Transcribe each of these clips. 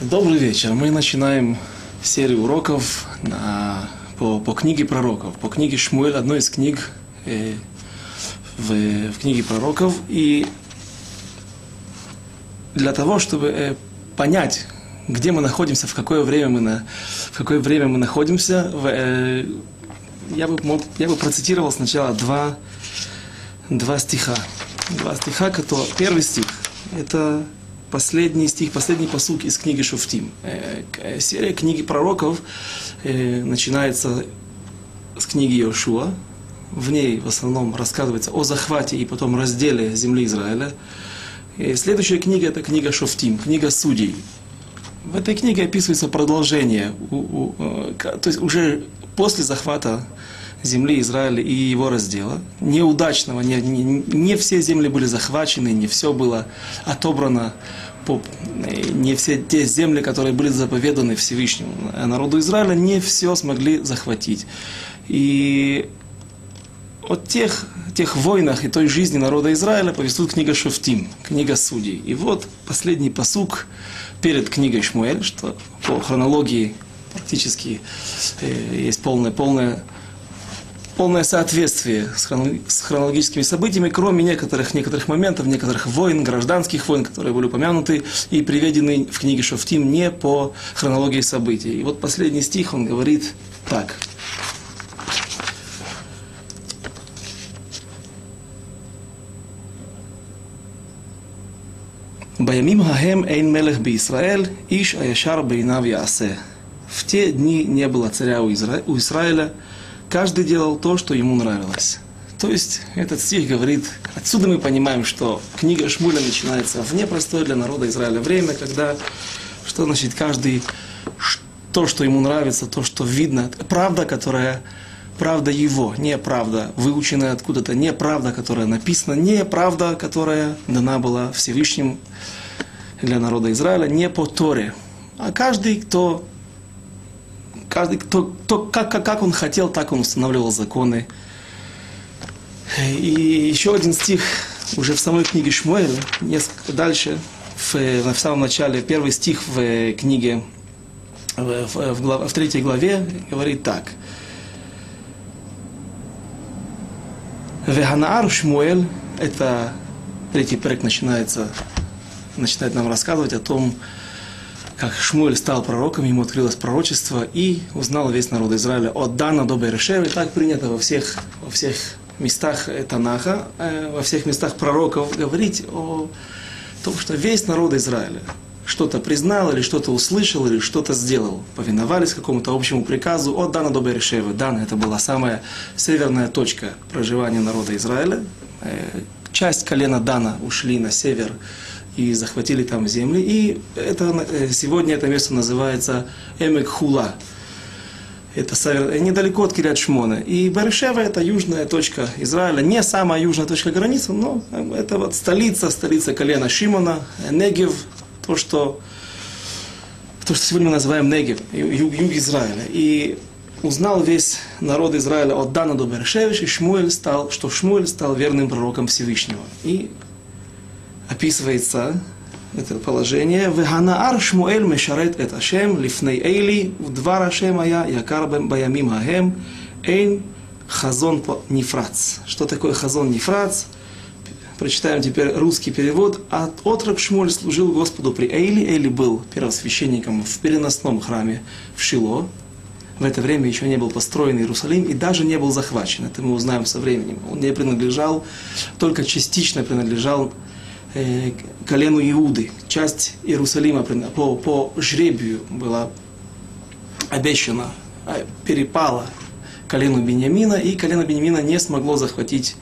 Добрый вечер. Мы начинаем серию уроков по книге пророков, по книге Шмуэль, одной из книг в книге пророков. И для того, чтобы понять, где мы находимся, в какое время мы находимся, я бы процитировал сначала два стиха. Первый стих – это последний стих, последний пасук из книги Шуфтим. Серия книги пророков начинается с книги Йошуа. В ней в основном рассказывается о захвате и потом разделе земли Израиля. Следующая книга – это книга Шуфтим, книга судей. В этой книге описывается продолжение, то есть уже после захвата земли Израиля и его раздела, неудачного, не все земли были захвачены, не все было отобрано, не все те земли, которые были заповеданы Всевышнему народу Израиля, не все смогли захватить. И о тех войнах и той жизни народа Израиля повествует книга Шуфтим, книга Судей. И вот последний пасук перед книгой Шмуэль, что по хронологии практически есть полное соответствие с хронологическими событиями, кроме некоторых моментов, некоторых войн, гражданских войн, которые были упомянуты и приведены в книге Шуфтим не по хронологии событий. И вот последний стих, он говорит так. «Баямим хаэм эйн мелех бе-Исраэль, иш аяшар бейнав яасе». В те дни не было царя у Израиля, каждый делал то, что ему нравилось. То есть этот стих говорит, отсюда мы понимаем, что книга Шмуэля начинается в непростое для народа Израиля время, когда, что значит каждый, то, что ему нравится, то, что видно, правда, которая, правда его, не правда, выученная откуда-то, не правда, которая написана, не правда, которая дана была Всевышним для народа Израиля, не по Торе, а каждый, кто как он хотел, так он устанавливал законы. И еще один стих уже в самой книге Шмуэля, несколько дальше, в самом начале, первый стих в книге, в 3 главе, говорит так. «Веханаар Шмуэль» — это третий перек начинает нам рассказывать о том, как Шмуэль стал пророком, ему открылось пророчество и узнал весь народ Израиля от Дана до Берешевы. Так принято во всех местах Танаха, во всех местах пророков говорить о том, что весь народ Израиля что-то признал, или что-то услышал, или что-то сделал. Повиновались какому-то общему приказу от Дана до Берешевы. Дан – это была самая северная точка проживания народа Израиля. Часть колена Дана ушли на север и захватили там земли. И сегодня это место называется Эмек-Хула. Это недалеко от Кирьят-Шмона. И Берешева – это южная точка Израиля. Не самая южная точка границы, но это вот столица колена Шимона, Негев, то, что сегодня мы называем Негев, юг Израиля. И узнал весь народ Израиля от Дана до Берешевы, и Шмуэль стал верным пророком Всевышнего. И описывается это положение. «Веханаар Шмуэль мешарет эт Ашем, лифней Эйли, вдвар Ашем ая, якар баямим ахэм, эйн хазон нифрац». Что такое хазон нифрац? Прочитаем теперь русский перевод. «Отрок Шмуэль служил Господу при Эйли». Эйли был первосвященником в переносном храме в Шило. В это время еще не был построен Иерусалим и даже не был захвачен. Это мы узнаем со временем. Он не принадлежал, только частично принадлежал колену Иуды. Часть Иерусалима по жребию была обещана, перепала колену Беньямина, и колено Беньямина не смогло захватить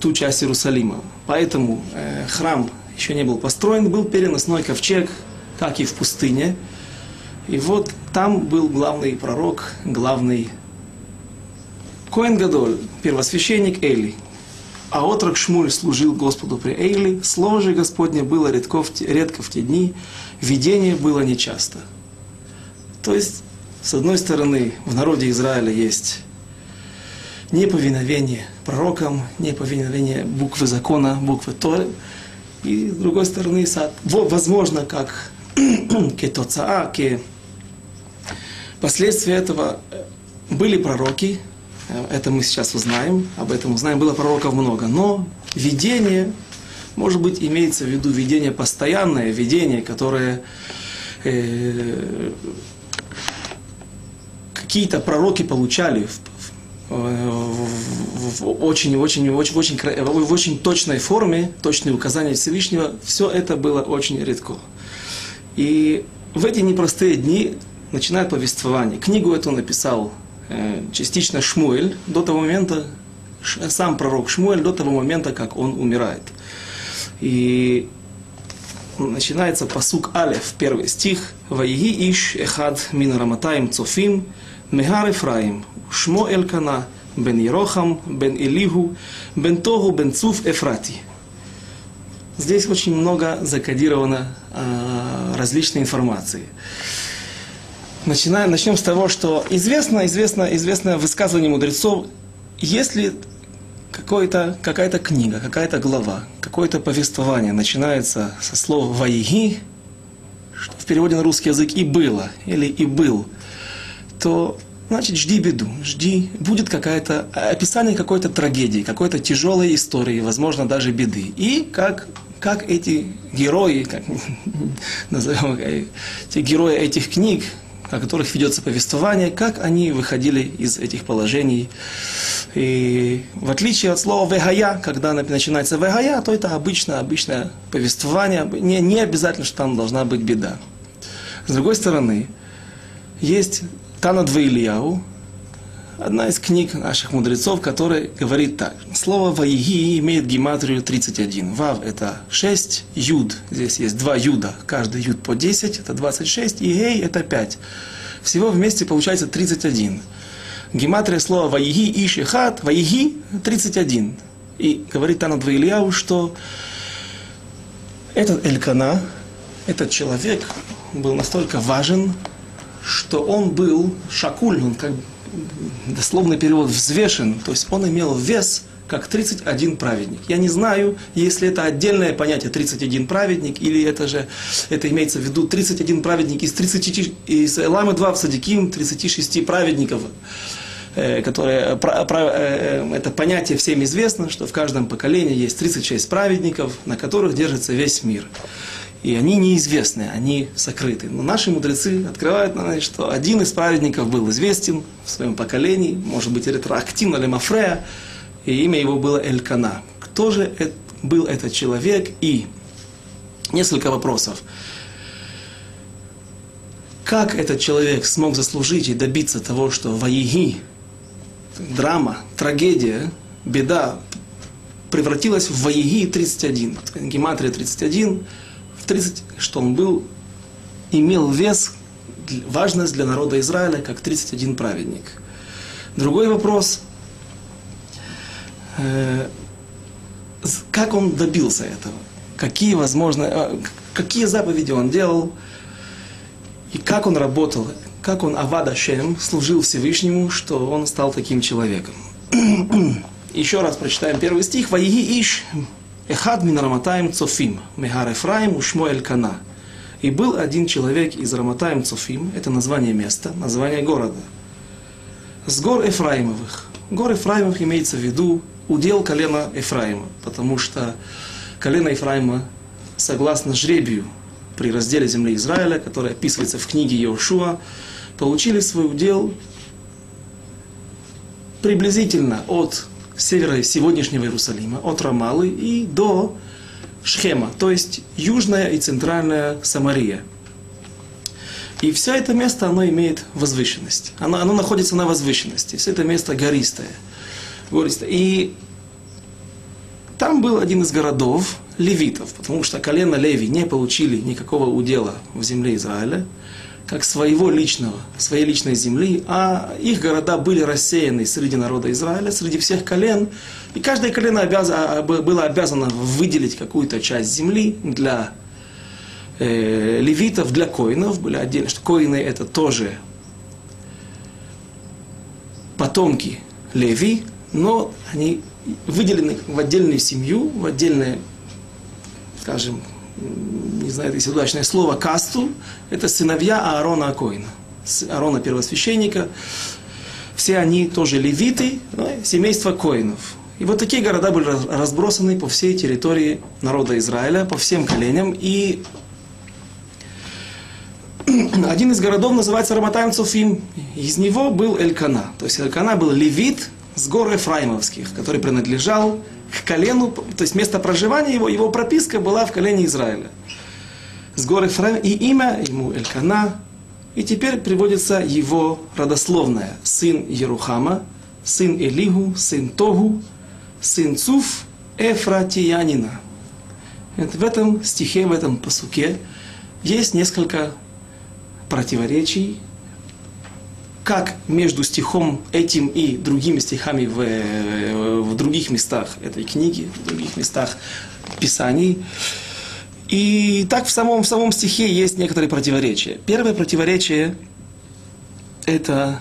ту часть Иерусалима. Поэтому храм еще не был построен, был переносной ковчег, как и в пустыне. И вот там был главный пророк, главный Коэн Гадоль, первосвященник Эли. «А отрок Шмуэль служил Господу при Эйли, служи Господне было редко в те дни, видение было нечасто». То есть, с одной стороны, в народе Израиля есть неповиновение пророкам, неповиновение буквы закона, буквы Торы, и с другой стороны, возможно, как כתוצאה, последствия этого были пророки, это мы сейчас узнаем, об этом узнаем, было пророков много, но видение, может быть, имеется в виду видение постоянное, видение, которое какие-то пророки получали в очень точной форме, точные указания Всевышнего, все это было очень редко. И в эти непростые дни начинает повествование. Книгу эту написал частично Шмуэль, до того момента, сам пророк Шмуэль, до того момента, как он умирает. И начинается пасук Алеф, первый стих. «Ваиги иш эхад мин раматаим цофим, мегар Эфраим, шмо Элькана, бен Ерохам, бен Элиху, бен Тогу, бен Цуф Эфрати». Здесь очень много закодировано различной информации. Начнем с того, что известно высказывание мудрецов, если какая-то книга, какая-то глава, какое-то повествование начинается со слов «ваиги», что в переводе на русский язык «и было» или «и был», то значит жди беду, жди, будет какое-то описание какой-то трагедии, какой-то тяжелой истории, возможно, даже беды. И как эти герои, как назовем, эти герои этих книг, о которых ведется повествование, как они выходили из этих положений. И в отличие от слова «вегая», когда начинается «вегая», то это обычное повествование, не обязательно, что там должна быть беда. С другой стороны, есть Танат ве-Ильяу, одна из книг наших мудрецов, которая говорит так. Слово «ваиги» имеет гематрию 31. «Вав» — это 6, «юд» — здесь есть 2 «юда», каждый «юд» по 10, это 26, и «гей» — это 5. Всего вместе получается 31. Гематрия слова «ваиги» и «шихат» — «ваиги» — 31. И говорит Танат ве-Ильяу, что этот Элькана, этот человек, был настолько важен, что он был шакуль, он как дословный перевод взвешен, то есть он имел вес как 31 праведник. Я не знаю, если это отдельное понятие 31 праведник, или это имеется в виду 31 праведник из Ламы 2 в Садиким, 36 праведников, которые, это понятие всем известно, что в каждом поколении есть 36 праведников, на которых держится весь мир. И они неизвестны, они сокрыты. Но наши мудрецы открывают, что один из праведников был известен в своем поколении, может быть, ретроактивно Лемафрея, и имя его было Элькана. Кто же был этот человек? И несколько вопросов. Как этот человек смог заслужить и добиться того, что ваиги, драма, трагедия, беда превратилась в ваиги 31, гематрия 31, 30, что он имел вес, важность для народа Израиля, как 31 праведник. Другой вопрос, как он добился этого? Какие заповеди он делал? И как он работал? Как он авад Ашем служил Всевышнему, что он стал таким человеком? Еще раз прочитаем первый стих. «Ваиги иш». «Эхад мин раматаим цофим, мегар Эфраим ушмо Элькана». И был один человек из Раматаим Цофим, это название места, название города, с гор Эфраимовых. Гор Эфраимовых имеется в виду удел колена Эфраима, потому что колено Эфраима, согласно жребию при разделе земли Израиля, который описывается в книге Йошуа, получили свой удел приблизительно от севера сегодняшнего Иерусалима, от Рамалы и до Шхема, то есть южная и центральная Самария. И все это место, оно имеет возвышенность. Оно находится на возвышенности. Все это место гористое. И там был один из городов левитов, потому что колено Леви не получили никакого удела в земле Израиля, как своей личной земли, а их города были рассеяны среди народа Израиля, среди всех колен, и каждое колено было обязано выделить какую-то часть земли для левитов, для коинов, были отдельно, что коины это тоже потомки Леви, но они выделены в отдельную семью, в отдельное, скажем, знает, есть удачное слово, касту, это сыновья Аарона Акоина, Аарона первосвященника. Все они тоже левиты, да, семейство Коинов. И вот такие города были разбросаны по всей территории народа Израиля, по всем коленям. И один из городов называется Раматайм Цуфим. Из него был Элькана. То есть Элькана был левит с гор Ефраимовских, который принадлежал к колену, то есть место проживания его, его прописка была в колене Израиля. С гор Ефраим, и имя ему Элькана. И теперь приводится его родословное. Сын Ерухама, сын Элигу, сын Тогу, сын Цуф, Эфратиянина. В этом стихе, в этом пасуке есть несколько противоречий, как между стихом этим и другими стихами в других местах этой книги, в других местах Писаний. И так в самом стихе есть некоторые противоречия. Первое противоречие – это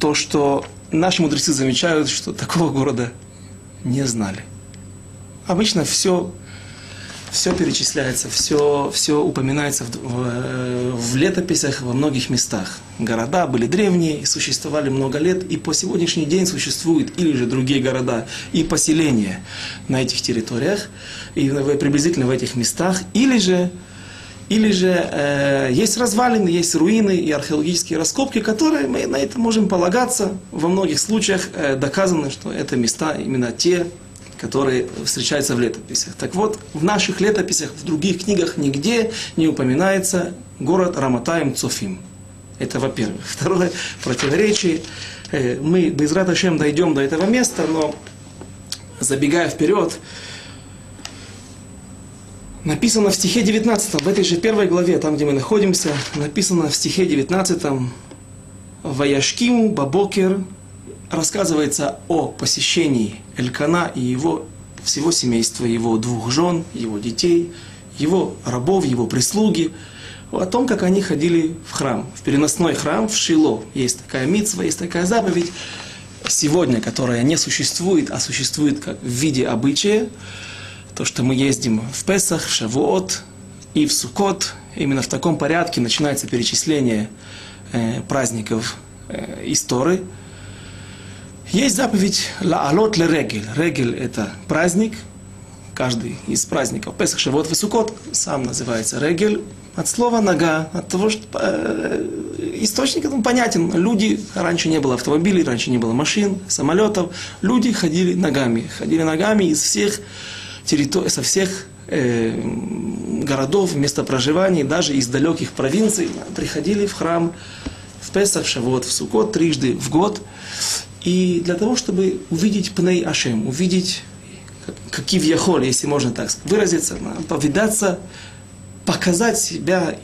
то, что наши мудрецы замечают, что такого города не знали. Обычно все перечисляется, все упоминается в летописях во многих местах. Города были древние, существовали много лет, и по сегодняшний день существуют или же другие города и поселения на этих территориях, и приблизительно в этих местах, или же есть развалины, есть руины и археологические раскопки, которые мы на это можем полагаться. Во многих случаях доказано, что это места именно те, которые встречаются в летописях. Так вот, в наших летописях, в других книгах нигде не упоминается город Раматайм Цуфим. Это во-первых. Второе противоречие. Мы Бейзрат Ашем дойдем до этого места, но забегая вперед, написано в стихе 19, в этой же первой главе, там где мы находимся, написано в стихе 19 «Ваяшкиму бабокер». Рассказывается о посещении Элькана и его всего семейства, его двух жен, его детей, его рабов, его прислуги, о том, как они ходили в храм, в переносной храм в Шило. Есть такая мицва, есть такая заповедь сегодня, которая не существует, а существует как в виде обычая. То, что мы ездим в Песах, в Шавуот и в Суккот. Именно в таком порядке начинается перечисление праздников из Торы. Есть заповедь «Лаалот ле регель». Регель – это праздник. Каждый из праздников Песах, Шавуот и Суккот сам называется регель. От слова «нога», от того, что источник этому понятен. Люди, раньше не было автомобилей, раньше не было машин, самолетов. Люди ходили ногами. Ходили ногами из всех территорий, со всех городов, места проживания, даже из далеких провинций. Приходили в храм в Песах, в Шавуот, в Суккот трижды в год. И для того, чтобы увидеть Пней Ашем, увидеть, какие вьяхоль, если можно так выразиться, повидаться, показать себя,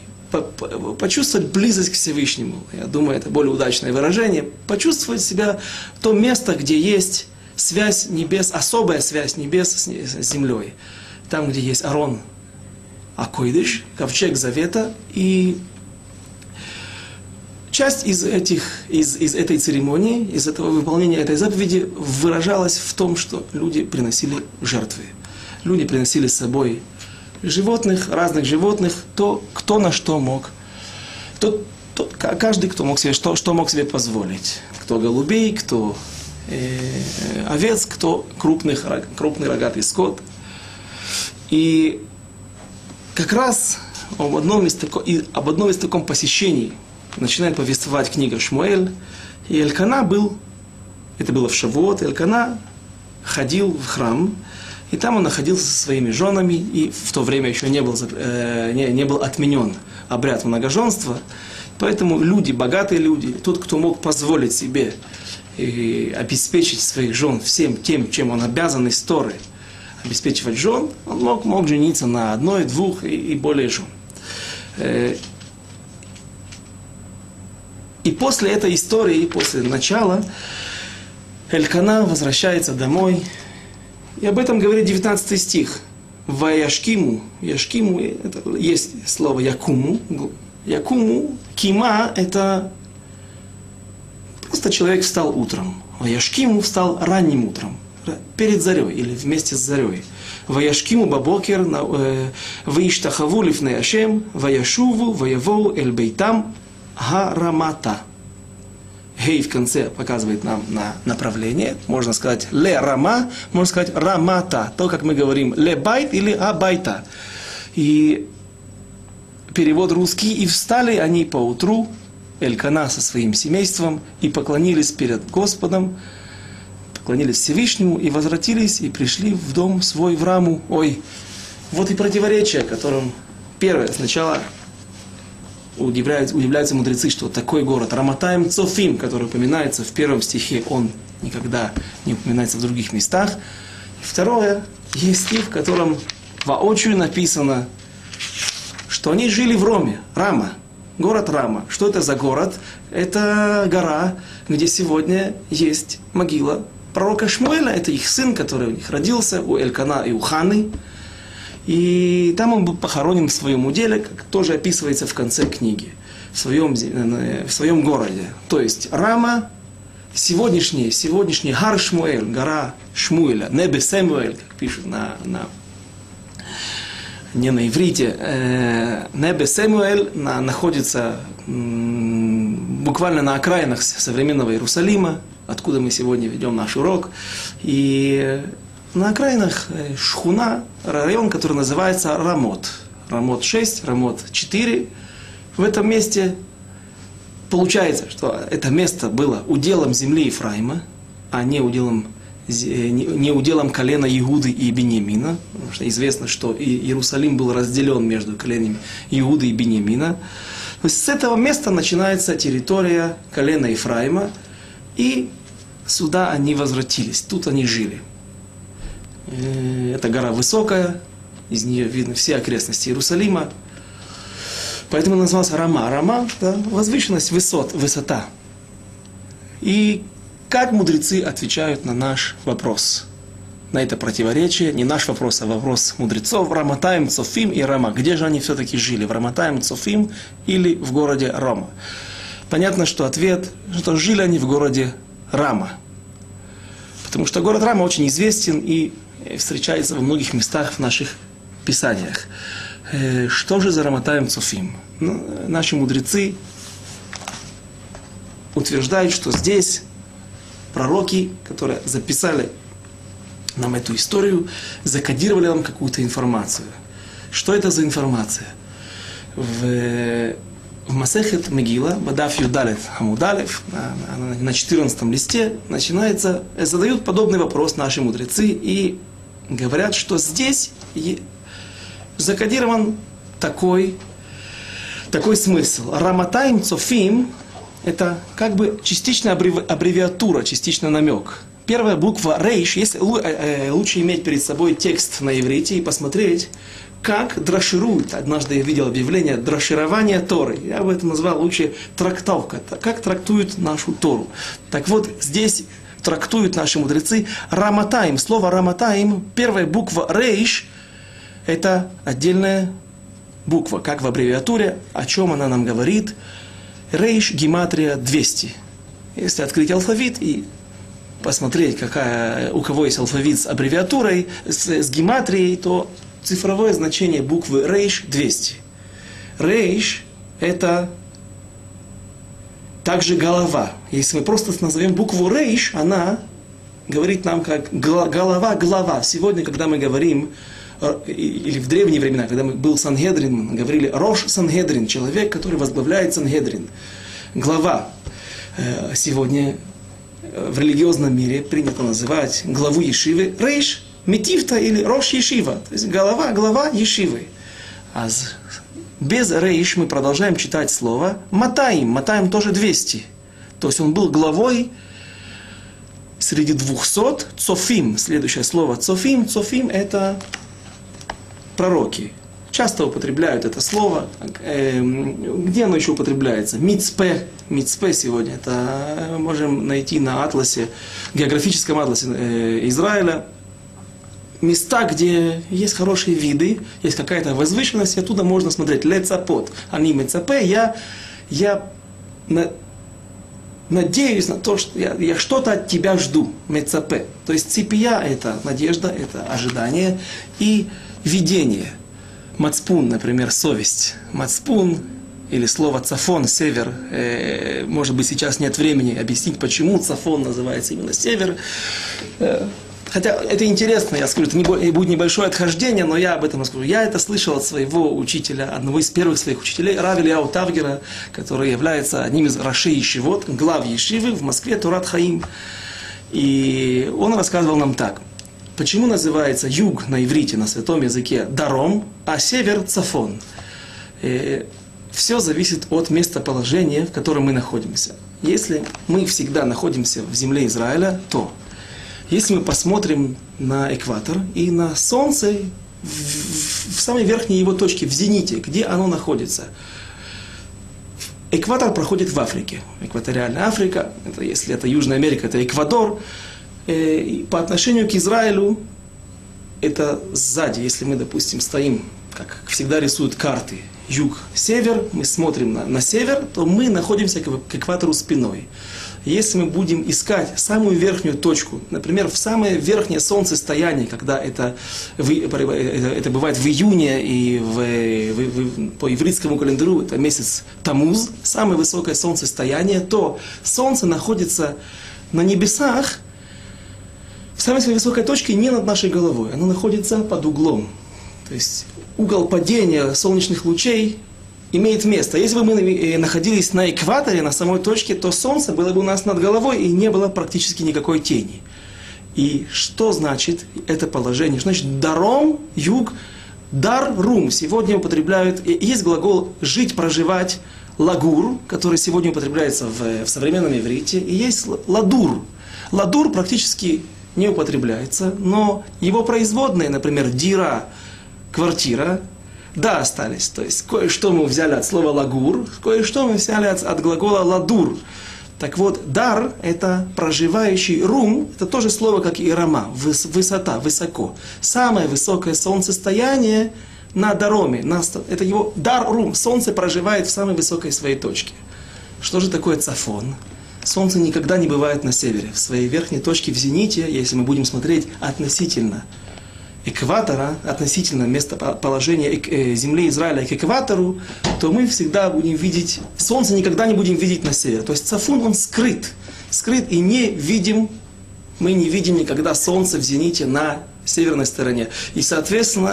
почувствовать близость к Всевышнему. Я думаю, это более удачное выражение. Почувствовать себя в том месте, где есть связь небес, особая связь небес с землей. Там, где есть Арон Акойдыш, ковчег Завета. И часть из этой церемонии, из этого выполнения этой заповеди выражалась в том, что люди приносили жертвы. Люди приносили с собой животных, разных животных, то, кто на что мог. Каждый, кто мог себе, что мог себе позволить. Кто голубей, кто овец, кто крупный рогатый скот. И как раз об одном из таком посещений начинает повествовать книга Шмуэль. И Элькана был, это было в Шавуот, Элькана ходил в храм, и там он находился со своими женами, и в то время еще не был отменен обряд многоженства. Поэтому люди, богатые люди, тот, кто мог позволить себе и обеспечить своих жен всем тем, чем он обязан из Торы, обеспечивать жен, он мог жениться на одной, двух и более жен. И после этой истории, после начала, Элькана возвращается домой. И об этом говорит 19 стих. «Ваяшкиму». «Яшкиму» – это есть слово «якуму». «Якуму» – «кима» – это просто человек встал утром. «Ваяшкиму» – встал ранним утром. перед зарей или вместе с зарей. Ваяшкиму бабокер ваиштахаву лифней Ашем ваяшуву ваявоу эль бейтам гарамата. Гей в конце показывает нам на направление. Можно сказать ле рама, можно сказать рамата. То, как мы говорим ле байт или абайта. И перевод русский. И встали они поутру, Элькана со своим семейством, и поклонились перед Господом, поклонились Всевышнему, и возвратились, и пришли в дом свой в Раму. Ой, вот и противоречие, которым первое сначала... Удивляются мудрецы, что такой город Раматаем Цофим, который упоминается в первом стихе, он никогда не упоминается в других местах. И второе, есть стих, в котором воочию написано, что они жили в Роме, Рама, город Рама. Что это за город? Это гора, где сегодня есть могила пророка Шмуэля, это их сын, который у них родился, у Элькана и у Ханы. И там он был похоронен в своем уделе, как тоже описывается в конце книги, в своем городе. То есть Рама, сегодняшний Гар Шмуэль, гора Шмуэля, Небе Семуэль, как пишут не на иврите, Небе Семуэль находится буквально на окраинах современного Иерусалима, откуда мы сегодня ведем наш урок. И на окраинах шхуна, район, который называется Рамот. Рамот 6, Рамот 4. В этом месте получается, что это место было уделом земли Ефраима, а не уделом колена Иуды и Беньямина. Потому что известно, что Иерусалим был разделен между коленами Иуды и Беньямина. То есть с этого места начинается территория колена Ефраима. И сюда они возвратились, тут они жили. Это гора высокая, из нее видно все окрестности Иерусалима. Поэтому назывался Рама. Рама, да, возвышенность, высота. И как мудрецы отвечают на наш вопрос? На это противоречие, не наш вопрос, а вопрос мудрецов. Раматаем Цофим и Рама. Где же они все-таки жили? В Раматаем Цофим или в городе Рома? Понятно, что ответ, что жили они в городе Рама. Потому что город Рама очень известен и встречается во многих местах в наших писаниях. Что же за Раматаем Цофим? Ну, наши мудрецы утверждают, что здесь пророки, которые записали нам эту историю, закодировали нам какую-то информацию. Что это за информация? В Масехет Мегила, Бадаф Юдалев Хамудалев, на 14 листе начинается, задают подобный вопрос наши мудрецы и говорят, что здесь закодирован такой смысл. Раматаим Цофим – это как бы частичная аббревиатура, частичный намек. Первая буква Рейш, если лучше иметь перед собой текст на иврите и посмотреть, как дрошируют. Однажды я видел объявление «дроширование Торы». Я бы это назвал лучше «трактовка». Как трактуют нашу Тору. Так вот, здесь трактуют наши мудрецы «раматаим». Слово «раматаим», первая буква «рейш» – это отдельная буква, как в аббревиатуре, о чем она нам говорит. «Рейш» – гематрия 200. Если открыть алфавит и посмотреть, у кого есть алфавит с аббревиатурой, с гематрией, то... Цифровое значение буквы Рейш 200. Рейш – это также голова. Если мы просто назовем букву Рейш, она говорит нам как голова, глава. Сегодня, когда мы говорим, или в древние времена, когда был Сангедрин, мы говорили Рош Сангедрин, человек, который возглавляет Сангедрин. Глава. Сегодня в религиозном мире принято называть главу Ешивы Рейш. Метифта или Рош Ешива, то есть глава Ешивы. А без Рейш мы продолжаем читать слово Матаим. Матаим тоже 200. То есть он был главой среди 200. Цофим, следующее слово Цофим. Цофим это пророки. Часто употребляют это слово. Где оно еще употребляется? Мицпе. Мицпе сегодня. Это можем найти на атласе, географическом атласе Израиля. Места, где есть хорошие виды, есть какая-то возвышенность, и оттуда можно смотреть. Ле цапот, они мецапе, я надеюсь на то, что я что-то от тебя жду, мецапе. То есть цепия – это надежда, это ожидание и видение. Мацпун, например, совесть. Мацпун или слово цафон, север. Может быть, сейчас нет времени объяснить, почему цафон называется именно север. Хотя это интересно, я скажу, это не будет небольшое отхождение, но я об этом расскажу. Я это слышал от своего учителя, одного из первых своих учителей, Рав Элияу Тавгера, который является одним из раши ешивот, глав ешивы в Москве, Турат Хаим. И он рассказывал нам так. Почему называется юг на иврите, на святом языке, даром, а север цафон? Все зависит от местоположения, в котором мы находимся. Если мы всегда находимся в земле Израиля, то... Если мы посмотрим на экватор и на Солнце, в самой верхней его точке, в зените, где оно находится, экватор проходит в Африке. Экваториальная Африка, это, если это Южная Америка, это Эквадор. И по отношению к Израилю, это сзади, если мы, допустим, стоим, как всегда рисуют карты, юг-север, мы смотрим на север, то мы находимся к экватору спиной. Если мы будем искать самую верхнюю точку, например, в самое верхнее солнцестояние, когда это бывает в июне и по еврейскому календарю, это месяц Тамуз, самое высокое солнцестояние, то солнце находится на небесах, в самой своей высокой точке не над нашей головой, оно находится под углом. То есть угол падения солнечных лучей имеет место. Если бы мы находились на экваторе, на самой точке, то солнце было бы у нас над головой и не было практически никакой тени. И что значит это положение? Что значит даром, юг, дар-рум? Сегодня употребляют, есть глагол жить, проживать, лагур, который сегодня употребляется в современном иврите, и есть ладур. Ладур практически не употребляется, но его производные, например, дира, квартира, да, остались. То есть, кое-что мы взяли от слова «лагур», кое-что мы взяли от глагола «ладур». Так вот, «дар» — это проживающий, «рум» — это тоже слово, как и «рама», «высота», «высоко». Самое высокое солнцестояние на дароме. Это его «дар-рум», солнце проживает в самой высокой своей точке. Что же такое цафон? Солнце никогда не бывает на севере. В своей верхней точке, в зените, если мы будем смотреть относительно экватора, относительно местоположения земли Израиля к экватору, то мы всегда будем видеть, солнце никогда не будем видеть на север. То есть цафун, он скрыт и не видим, мы не видим никогда солнце в зените на северной стороне. И, соответственно,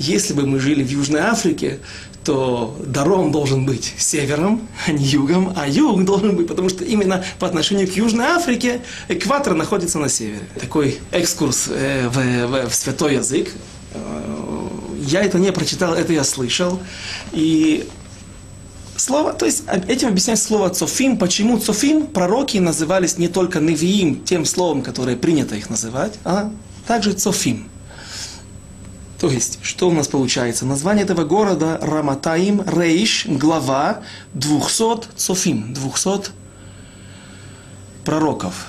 если бы мы жили в Южной Африке, то даром должен быть севером, а не югом, а юг должен быть, потому что именно по отношению к Южной Африке экватор находится на севере. Такой экскурс в святой язык. Я это не прочитал, это я слышал. И слово, то есть этим объясняется слово «цофим». Почему «цофим»? Пророки назывались не только «невиим», тем словом, которое принято их называть, а также «цофим». То есть, что у нас получается? Название этого города Раматаим, Рейш, глава 200 Цофим, 200 пророков.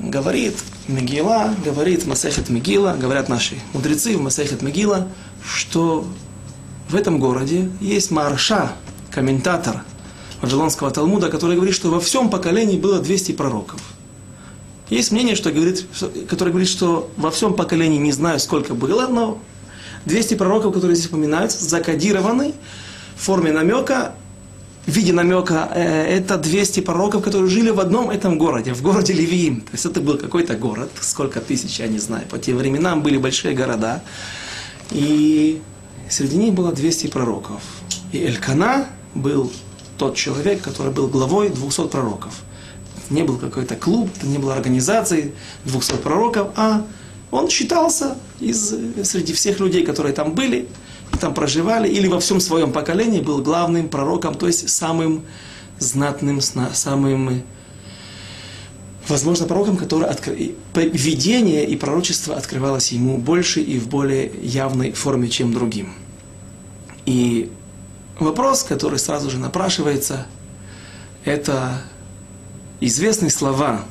Говорит Мегила, говорит Масехет Мегила, говорят наши мудрецы в Масехет Мегила, что в этом городе есть Марша, комментатор Вавилонского Талмуда, который говорит, что во всем поколении было 200 пророков. Есть мнение, которое говорит, что во всем поколении не знаю, сколько было, но 200 пророков, которые здесь упоминаются, закодированы в форме намека, в виде намека. Это 200 пророков, которые жили в одном этом городе, в городе Левиим. То есть это был какой-то город, сколько тысяч, я не знаю. По тем временам были большие города. И среди них было 200 пророков. И Элькана был тот человек, который был главой 200 пророков. Не был какой-то клуб, не было организации 200 пророков, а... Он считался среди всех людей, которые там были, там проживали, или во всем своем поколении был главным пророком, то есть самым знатным, самым, возможно, пророком, видение и пророчество открывалось ему больше и в более явной форме, чем другим. И вопрос, который сразу же напрашивается, это известные слова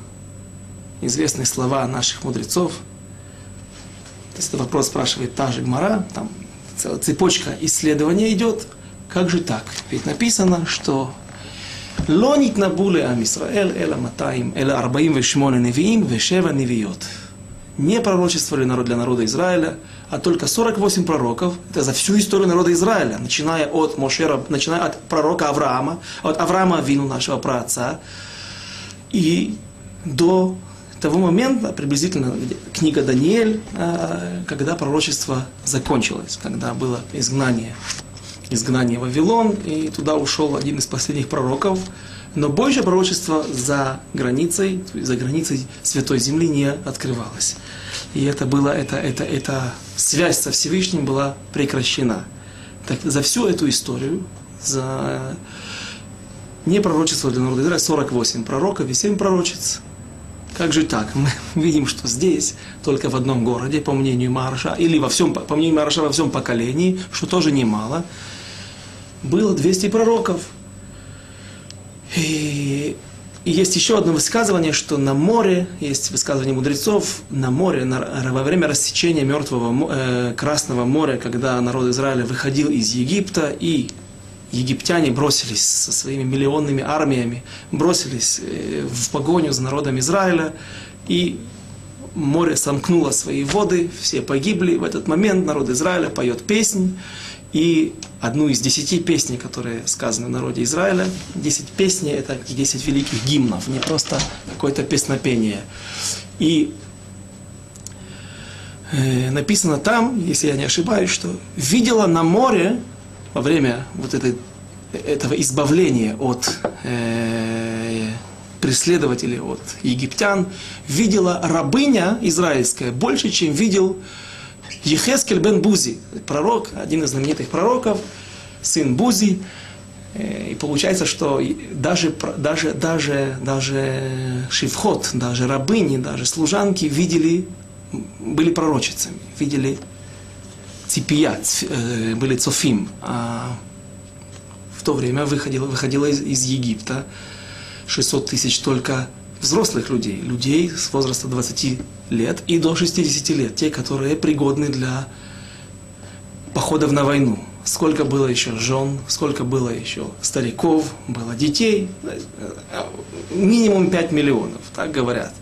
наших мудрецов. То есть этот вопрос спрашивает та же Гмара, там целая цепочка исследований идет. Как же так? Ведь написано, что לא נתנבאו לעם ישראל, אלא 48 נביאים ו7 נביאות. Не пророчествовали народ для народа Израиля, а только 48 пророков. Это за всю историю народа Израиля, начиная от Мошера, начиная от пророка Авраама, от Авраама Авину, нашего праотца, и до того момента, приблизительно книга Даниэль, когда пророчество закончилось, когда было изгнание в Вавилон, и туда ушел один из последних пророков. Но больше пророчества за границей Святой Земли не открывалось. И эта связь со Всевышним была прекращена. Так, за всю эту историю, за непророчество для народа Израиля, 48 пророков и 7 пророчиц. Как же так? Мы видим, что здесь, только в одном городе, по мнению Маараша, или по мнению Маараша во всем поколении, что тоже немало, было 200 пророков. И есть еще одно высказывание, что на море, есть высказывание мудрецов, на море, во время рассечения Красного моря, когда народ Израиля выходил из Египта, и египтяне бросились со своими миллионными армиями, бросились в погоню за народом Израиля, и море сомкнуло свои воды, все погибли. В этот момент народ Израиля поет песнь, и одну из 10 песней, которые сказаны в народе Израиля, 10 песней — это 10 великих гимнов, не просто какое-то песнопение. И написано там, если я не ошибаюсь, что видела на море во время вот этого избавления от преследователей, от египтян, видела рабыня израильская больше, чем видел Йехескель бен Бузи, пророк, один из знаменитых пророков, сын Бузи. И получается, что даже шифхот, даже рабыни, даже служанки были пророчицами, видели ципия, были цофим. А в то время выходило из Египта 600 тысяч только взрослых людей с возраста 20 лет и до 60 лет, те, которые пригодны для походов на войну. Сколько было еще жен, сколько было еще стариков, было детей, минимум 5 миллионов, так говорят.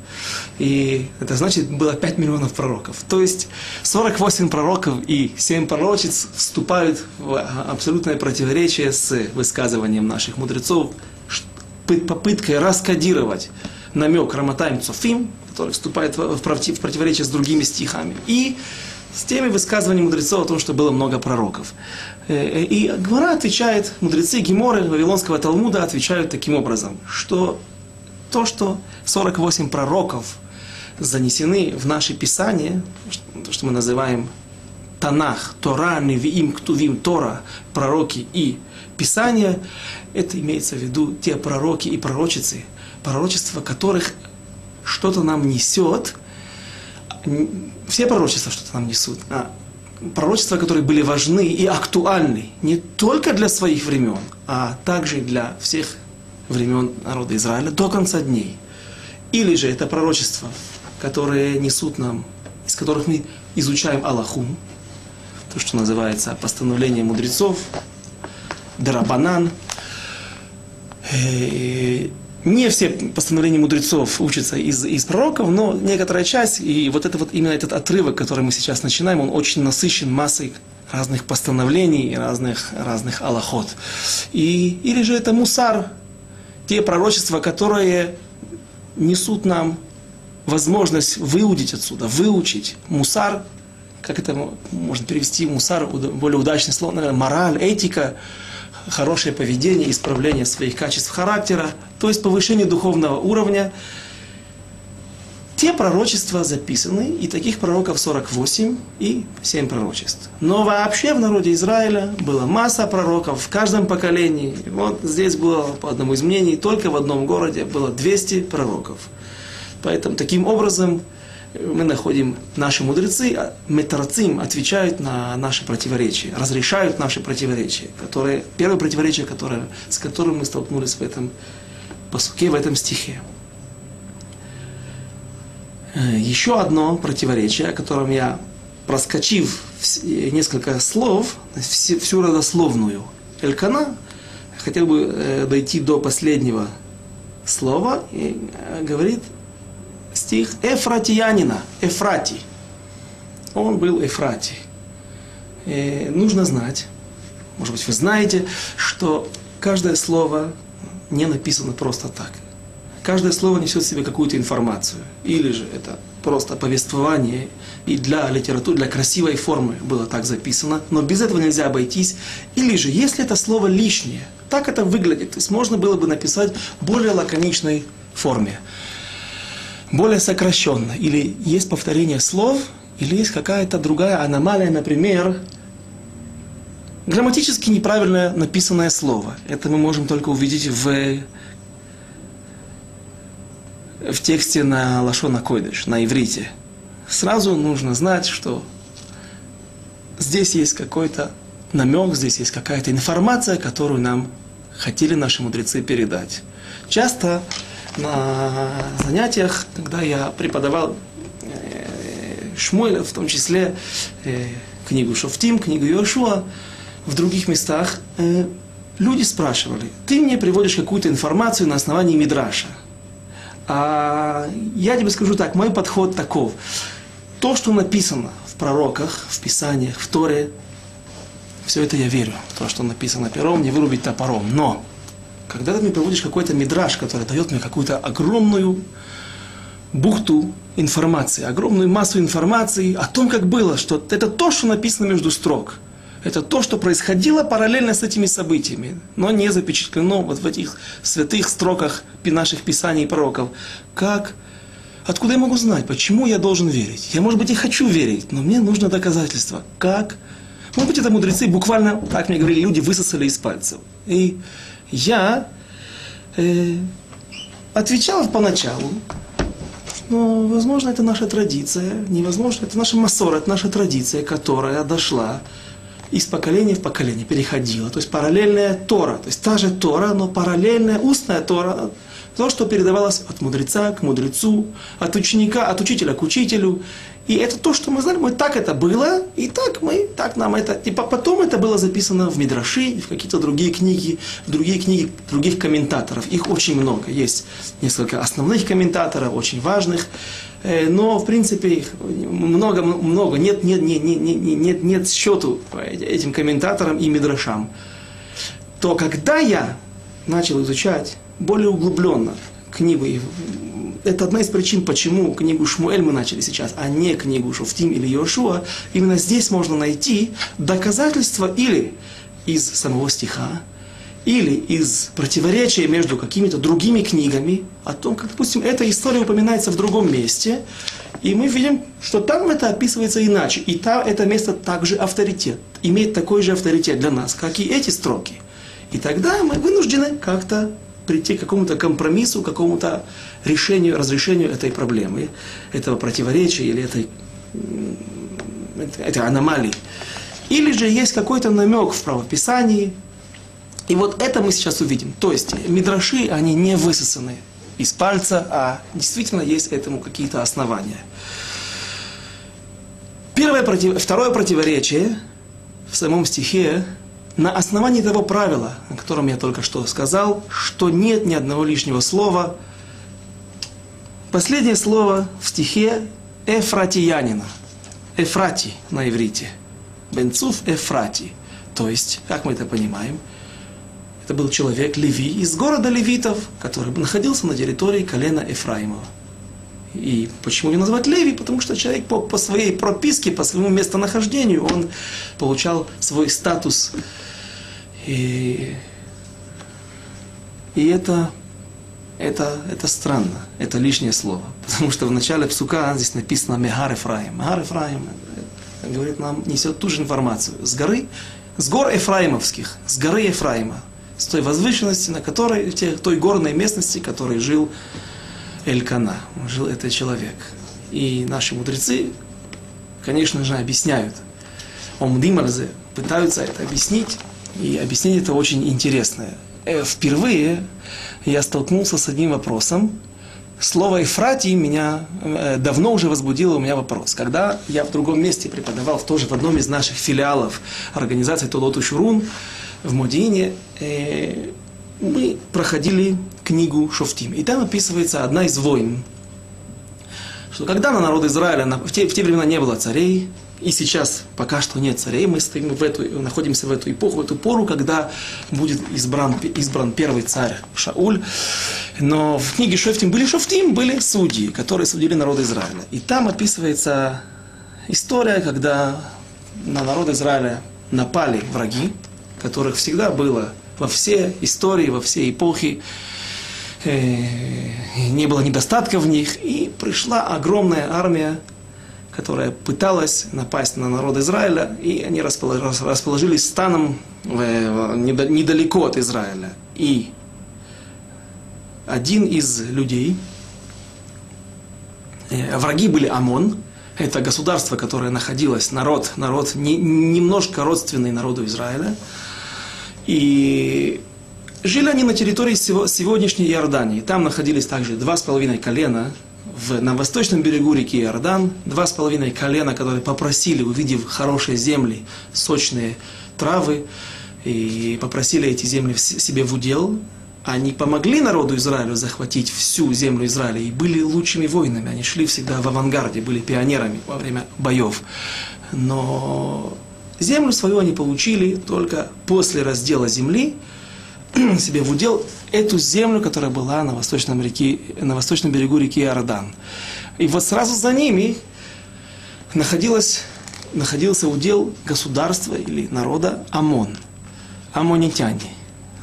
И это значит, было 5 миллионов пророков. То есть 48 пророков и 7 пророчиц вступают в абсолютное противоречие с высказыванием наших мудрецов, попыткой раскодировать намек Раматайм Цофим, который вступает в противоречие с другими стихами, и с теми высказываниями мудрецов о том, что было много пророков. И Гмара отвечает, мудрецы Геморы Вавилонского Талмуда отвечают таким образом, что то, что 48 пророков занесены в наши писания, то, что мы называем Танах, Тора, Невиим, Ктувим, Тора, пророки и Писания, это имеется в виду те пророки и пророчицы, пророчества которых что-то нам несет, все пророчества что-то нам несут, а пророчества, которые были важны и актуальны не только для своих времен, а также для всех времен народа Израиля до конца дней. Или же это пророчества, которые несут нам, из которых мы изучаем Аллаху, то, что называется постановление мудрецов, Дарабанан. Не все постановления мудрецов учатся из пророков, но некоторая часть, и именно этот отрывок, который мы сейчас начинаем, он очень насыщен массой разных постановлений и разных аллахот. Или же это мусар, те пророчества, которые несут нам возможность выудить отсюда, выучить мусар, как это можно перевести мусар, более удачное слово, наверное, мораль, этика, хорошее поведение, исправление своих качеств характера, то есть повышение духовного уровня. Те пророчества записаны, и таких пророков 48 и 7 пророчеств. Но вообще в народе Израиля была масса пророков в каждом поколении. Вот здесь было, по одному из мнений, только в одном городе было 200 пророков. Поэтому таким образом мы находим, наши мудрецы, метарцим, отвечают на наши противоречия, разрешают наши противоречия, первое противоречие, с которым мы столкнулись в этом пасуке, в этом стихе. Еще одно противоречие, о котором я, проскочив несколько слов, всю родословную Элькана, хотел бы дойти до последнего слова, и говорит стих эфратиянина, Эфрати. Он был Эфрати. И нужно знать, может быть, вы знаете, что каждое слово не написано просто так. Каждое слово несет в себе какую-то информацию. Или же это просто повествование, и для литературы, для красивой формы было так записано, но без этого нельзя обойтись. Или же, если это слово лишнее, так это выглядит, то есть можно было бы написать в более лаконичной форме, более сокращенно. Или есть повторение слов, или есть какая-то другая аномалия, например, грамматически неправильно написанное слово. Это мы можем только увидеть в тексте на Лашон а-Койдеш, на иврите. Сразу нужно знать, что здесь есть какой-то намек, здесь есть какая-то информация, которую нам хотели наши мудрецы передать. Часто на занятиях, когда я преподавал Шмуэля, в том числе книгу Шофтим, книгу Йошуа, в других местах, люди спрашивали: ты мне приводишь какую-то информацию на основании Мидраша. А я тебе скажу так, мой подход таков. То, что написано в пророках, в писаниях, в Торе, все это я верю. То, что написано пером, не вырубить топором. Но когда ты мне приводишь какой-то мидраш, который дает мне какую-то огромную бухту информации, огромную массу информации о том, как было, что это то, что написано между строк. Это то, что происходило параллельно с этими событиями, но не запечатлено вот в этих святых строках наших писаний и пророков. Как? Откуда я могу знать? Почему я должен верить? Я, может быть, и хочу верить, но мне нужно доказательство. Как? Может быть, это мудрецы буквально, так мне говорили, люди высосали из пальцев. И я отвечал поначалу: но, возможно, это наша традиция, невозможно, это наша массора, это наша традиция, которая дошла из поколения в поколение, переходила. То есть параллельная Тора, то есть та же Тора, но параллельная устная Тора, то, что передавалось от мудреца к мудрецу, от ученика, от учителя к учителю. И это то, что мы знали, мы так это было, и так мы, так нам это... И потом это было записано в Мидраши, в какие-то другие книги, других комментаторов. Их очень много. Есть несколько основных комментаторов, очень важных. Но, в принципе, их много. Нет счету этим комментаторам и мидрашам. То когда я начал изучать более углубленно книгу, это одна из причин, почему книгу Шмуэль мы начали сейчас, а не книгу Шофтим или Йошуа, именно здесь можно найти доказательства или из самого стиха, или из противоречия между какими-то другими книгами, о том, как, допустим, эта история упоминается в другом месте, и мы видим, что там это описывается иначе, и там это место также авторитет, имеет такой же авторитет для нас, как и эти строки. И тогда мы вынуждены как-то прийти к какому-то компромиссу, к какому-то решению, разрешению этой проблемы, этого противоречия или этой аномалии. Или же есть какой-то намек в правописании, и вот это мы сейчас увидим. То есть мидраши, они не высосаны из пальца, а действительно есть этому какие-то основания. Второе противоречие в самом стихе: на основании того правила, о котором я только что сказал, что нет ни одного лишнего слова, последнее слово в стихе эфратиянина, Эфрати на иврите, Бенцуф Эфрати, то есть, как мы это понимаем, это был человек Леви из города левитов, который находился на территории колена Эфраимова. И почему его назвать Леви? Потому что человек по своей прописке, по своему местонахождению, он получал свой статус. И это странно, это лишнее слово. Потому что в начале псука здесь написано Мегар Эфраим. Мегар Эфраим, говорит, нам несет ту же информацию. С гор Эфраимовских, с горы Эфраима, с той возвышенности, на которой, той горной местности, в которой жил Элькана, жил этот человек. И наши мудрецы, конечно же, объясняют. Омдимарзе пытаются это объяснить, и объяснение это очень интересное. Впервые я столкнулся с одним вопросом. Слово «эфратий» меня давно уже возбудило, у меня вопрос. Когда я в другом месте преподавал, тоже в одном из наших филиалов организации Толоту Шурун в Модиине, мы проходили книгу Шофтим. И там описывается одна из войн. Что когда на народ Израиля, в те времена не было царей, и сейчас пока что нет царей, мы стоим находимся в эту эпоху, в эту пору, когда будет избран первый царь Шауль. Но в книге Шофтим были судьи, которые судили народ Израиля. И там описывается история, когда на народ Израиля напали враги, которых всегда было во все истории, во все эпохи. Не было недостатка в них, и пришла огромная армия, которая пыталась напасть на народ Израиля, и они расположились станом недалеко от Израиля. И один из людей, враги были Амон, это государство, которое находилось, народ немножко родственный народу Израиля, и жили они на территории сегодняшней Иордании. Там находились также 2,5 колена на восточном берегу реки Иордан. 2,5 колена, которые попросили, увидев хорошие земли, сочные травы, и попросили эти земли себе в удел. Они помогли народу Израилю захватить всю землю Израиля и были лучшими воинами. Они шли всегда в авангарде, были пионерами во время боев. Но землю свою они получили только после раздела земли, себе в удел эту землю, которая была на восточном берегу реки Иордан. И вот сразу за ними находился удел государства или народа Амон, амонитяне.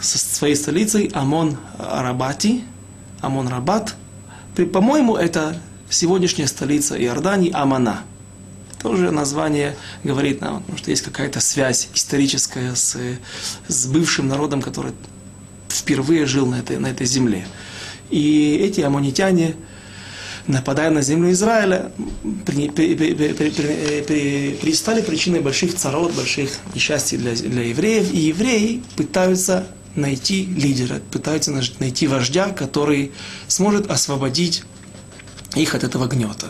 Со своей столицей Амон-Рабати, Амон-Рабат. По-моему, это сегодняшняя столица Иордании, Амана. Тоже название говорит нам, что есть какая-то связь историческая с бывшим народом, который впервые жил на этой земле. И эти аммонитяне, нападая на землю Израиля, стали причиной больших царот, больших несчастий для евреев. И евреи пытаются найти лидера, пытаются найти вождя, который сможет освободить их от этого гнета.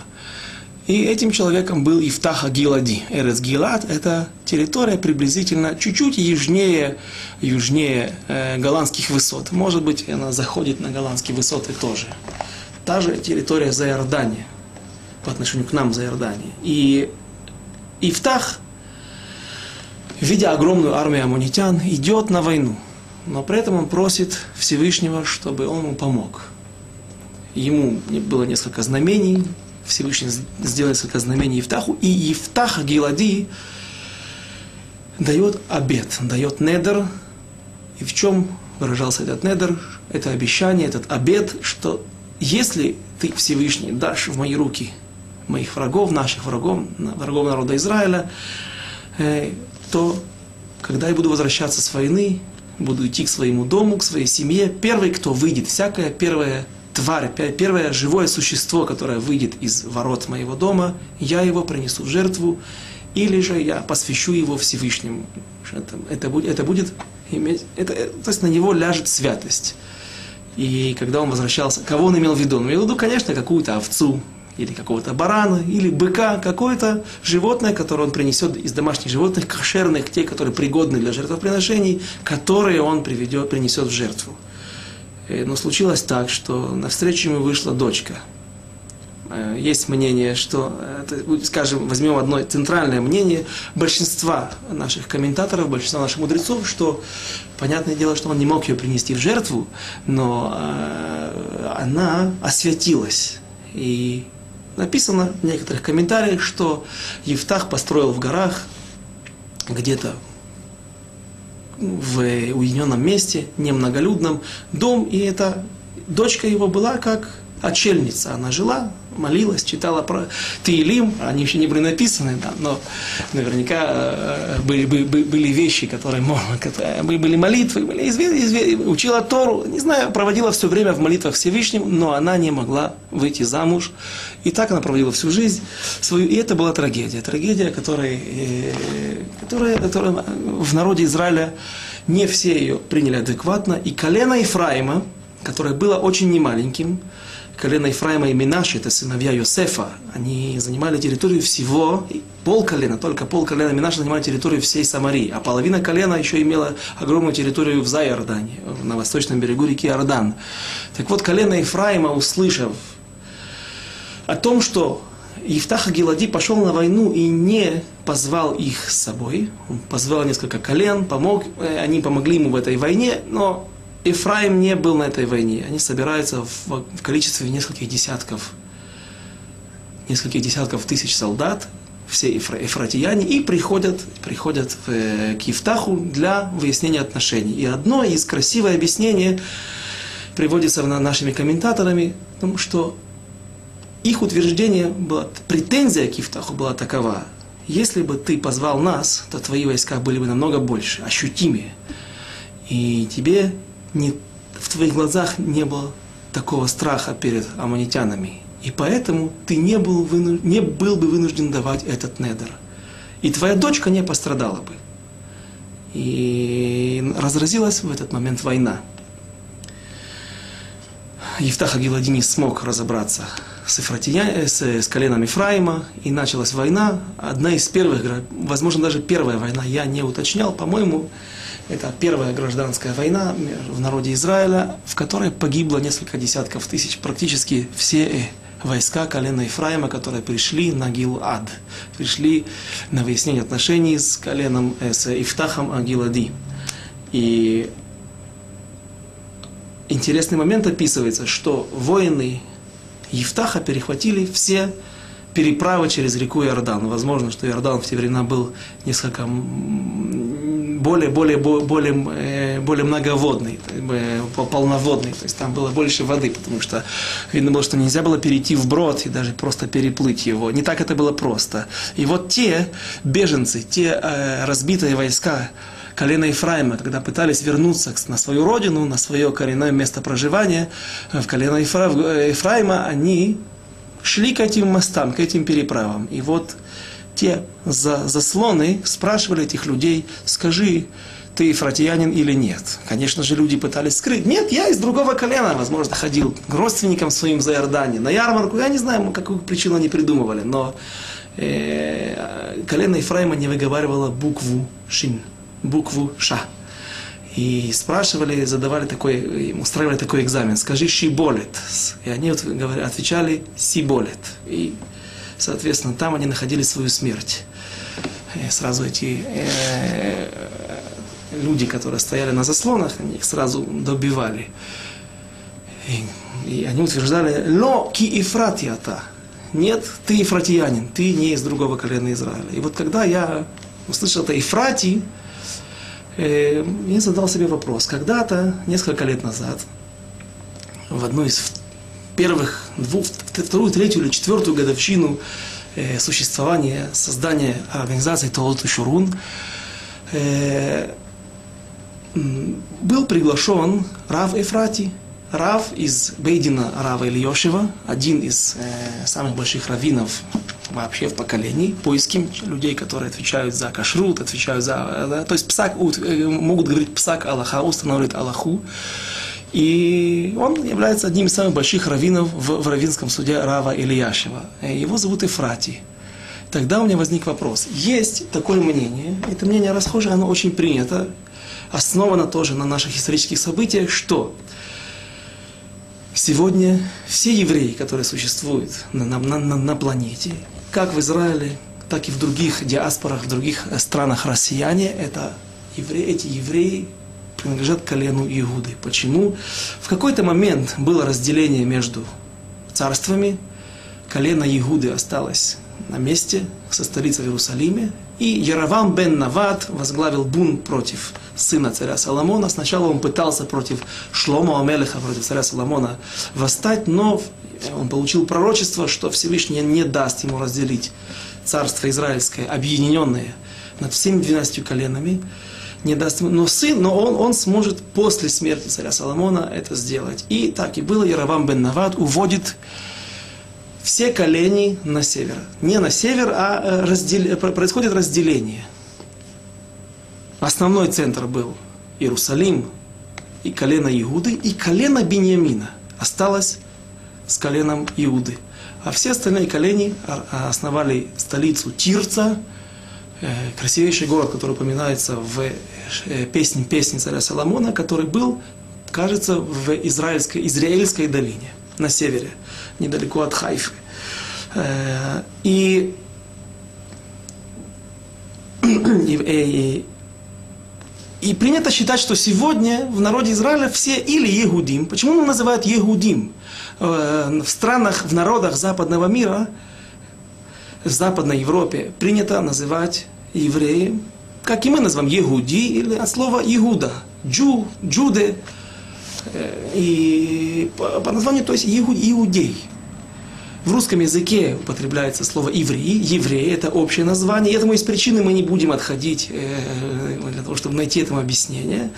И этим человеком был Ифтах ха-Гилади. Эрец Гилад – это территория приблизительно чуть-чуть южнее Голанских высот. Может быть, она заходит на Голанские высоты тоже. Та же территория за Иордания, по отношению к нам за Иордания. И Ифтах, видя огромную армию аммонитян, идет на войну. Но при этом он просит Всевышнего, чтобы он ему помог. Ему было несколько знамений. Всевышний сделал несколько знамений Ифтаху, и Ифтах ха-Гилади дает обет, дает недер. И в чем выражался этот недер, это обещание, этот обет, что если ты, Всевышний, дашь в мои руки моих врагов, наших врагов, врагов народа Израиля, то когда я буду возвращаться с войны, буду идти к своему дому, к своей семье, первый, кто выйдет, всякая первая тварь, первое живое существо, которое выйдет из ворот моего дома, я его принесу в жертву, или же я посвящу его Всевышнему. То есть на него ляжет святость. И когда он возвращался, кого он имел в виду? Он имел в виду, конечно, какую-то овцу, или какого-то барана, или быка, какое-то животное, которое он принесет из домашних животных, кошерных, те, которые пригодны для жертвоприношений, которые он принесет в жертву. Но случилось так, что навстречу ему вышла дочка. Есть мнение, что, скажем, возьмем одно центральное мнение большинства наших комментаторов, большинства наших мудрецов, что, понятное дело, что он не мог ее принести в жертву, но она освятилась. И написано в некоторых комментариях, что Ифтах построил в горах где-то, в уединенном месте, немноголюдном, дом, и эта дочка его была как отшельница. Она жила, молилась, читала про Теилим, они еще не были написаны, да, но наверняка были вещи, которые были молитвы, учила Тору, не знаю, проводила все время в молитвах Всевышним, но она не могла выйти замуж, и так она проводила всю жизнь свою, и это была трагедия, которая в народе Израиля не все ее приняли адекватно, и колено Ефраима, которое было очень немаленьким, колено Ефраима и Минаше, это сыновья Йосефа, они занимали территорию всего, только пол колена Минаше занимали территорию всей Самарии, а половина колена еще имела огромную территорию в Зайордане, на восточном берегу реки Иордан. Так вот, колено Ефраима, услышав о том, что Ифтах Гилади пошел на войну и не позвал их с собой, он позвал несколько колен, они помогли ему в этой войне, но Ефраим не был на этой войне. Они собираются в количестве нескольких десятков тысяч солдат, все эфратияне, и приходят к Ифтаху для выяснения отношений. И одно из красивых объяснений приводится нашими комментаторами, потому что их утверждение было, претензия к Ифтаху была такова: если бы ты позвал нас, то твои войска были бы намного больше, ощутимее. И тебе в твоих глазах не было такого страха перед аммонитянами. И поэтому ты не был бы вынужден давать этот недер. И твоя дочка не пострадала бы. И разразилась в этот момент война. Ифтах Гилади не смог разобраться с коленом Ефраима, и началась война. Одна из первых, возможно, даже первая война, я не уточнял, по-моему, это первая гражданская война в народе Израиля, в которой погибло несколько десятков тысяч, практически все войска колена Ефраима, которые пришли на Гилад, пришли на выяснение отношений с Ифтахом Агилади. И интересный момент описывается, что воины Ефтаха перехватили все переправы через реку Иордан. Возможно, что Иордан в те времена был несколько более многоводный, полноводный, то есть там было больше воды, потому что видно было, что нельзя было перейти вброд и даже просто переплыть его. Не так это было просто. И вот те беженцы, те разбитые войска колена Ефраима, когда пытались вернуться на свою родину, на свое коренное место проживания, в колено Ефраима, они шли к этим мостам, к этим переправам. И вот те заслоны спрашивали этих людей: скажи, ты ефратиянин или нет? Конечно же, люди пытались скрыть: нет, я из другого колена, возможно, ходил к родственникам своим за Иордане, на ярмарку, я не знаю, какую причину они придумывали, но колено Ефраима не выговаривало букву «шин», букву «ша». И спрашивали, устраивали такой экзамен: скажи «шиболет». И они отвечали «сиболет». И, соответственно, там они находили свою смерть. И сразу эти люди, которые стояли на заслонах, они их сразу добивали. И они утверждали: «Ло ки ифратията». «Нет, ты ефратиянин, ты не из другого колена Израиля». И вот когда я услышал это «ефрати», я задал себе вопрос. Когда-то, несколько лет назад, в одну из первых, вторую, третью или четвертую годовщину существования, создания организации Тоалот Шурун, был приглашен рав Ефрати, рав из Бейдина рава Ильёшева, один из самых больших раввинов вообще в поколении, поиским людей, которые отвечают за кашрут, отвечают за... То есть псак, могут говорить псак Аллаха, устанавливает Аллаху. И он является одним из самых больших раввинов в раввинском суде рава Ильяшева. Его зовут Ефрати. Тогда у меня возник вопрос. Есть такое мнение, это мнение расхожее, оно очень принято, основано тоже на наших исторических событиях, что сегодня все евреи, которые существуют на планете, как в Израиле, так и в других диаспорах, в других странах россияне, эти евреи принадлежат колену Иуды. Почему? В какой-то момент было разделение между царствами, колено Иуды осталось на месте, со столицей в Иерусалиме, и Яровам бен Нават возглавил бунт против сына царя Соломона. Сначала он пытался против Шломо Амелеха, против царя Соломона, восстать, но он получил пророчество, что Всевышний не даст ему разделить царство израильское, объединенное над всеми 12 коленами, не даст ему, но он сможет после смерти царя Соломона это сделать. И так и было. Яровам бен Нават уводит все колени на север. Не на север, а происходит разделение. Основной центр был Иерусалим и колено Иуды, и колено Биньямина осталось с коленом Иуды. А все остальные колени основали столицу Тирца, красивейший город, который упоминается в песне царя Соломона, который был, кажется, в Израильской долине, на севере, недалеко от Хайфы. И принято считать, что сегодня в народе Израиля все или Егудим. Почему называют Егудим? В народах западного мира, в Западной Европе, принято называть евреи, как и мы называем, Егуди, или от слова Иуда, Джуды, и по названию, то есть Иудей. В русском языке употребляется слово «евреи». «Евреи» — это общее название. Этому из причины мы не будем отходить, для того, чтобы найти этому объяснение.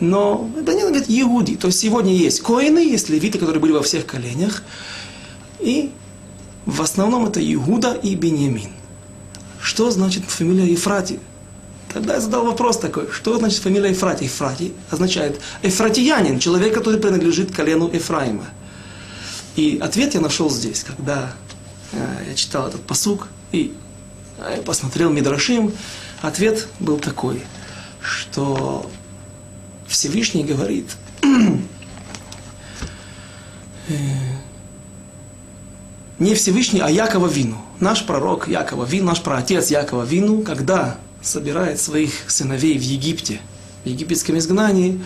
Но это не говорит «иуди». То есть сегодня есть коины, есть левиты, которые были во всех коленях. И в основном это Иуда и Беньямин. Что значит фамилия Ефрати? Тогда я задал вопрос такой, что значит фамилия Ефрати? Ефрати означает «эфратиянин», человек, который принадлежит колену Ефраима. И ответ я нашел здесь, когда я читал этот пасук и посмотрел Мидрашим. Ответ был такой, что Всевышний говорит, не Всевышний, а Яков Авину. Наш пророк Яков Авину, наш праотец Яков Авину, когда собирает своих сыновей в Египте, в египетском изгнании,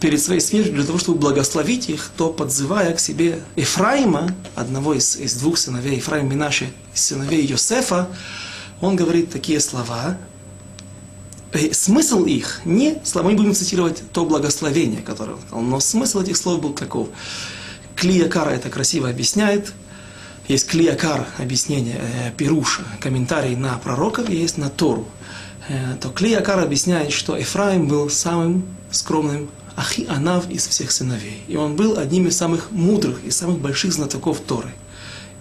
перед своей смертью, для того, чтобы благословить их, то, подзывая к себе Ефраима, одного из двух сыновей Ефраима, Минаше, сыновей Йосефа, он говорит такие слова. Смысл их не слова, мы не будем цитировать то благословение, которое он сказал, но смысл этих слов был таков. Клиякара это красиво объясняет. Есть Клиякар, объяснение Пируша, комментарий на пророков, есть на Тору. То Клиякар объясняет, что Ефраим был самым скромным Ахи Анав из всех сыновей. И он был одним из самых мудрых и самых больших знатоков Торы.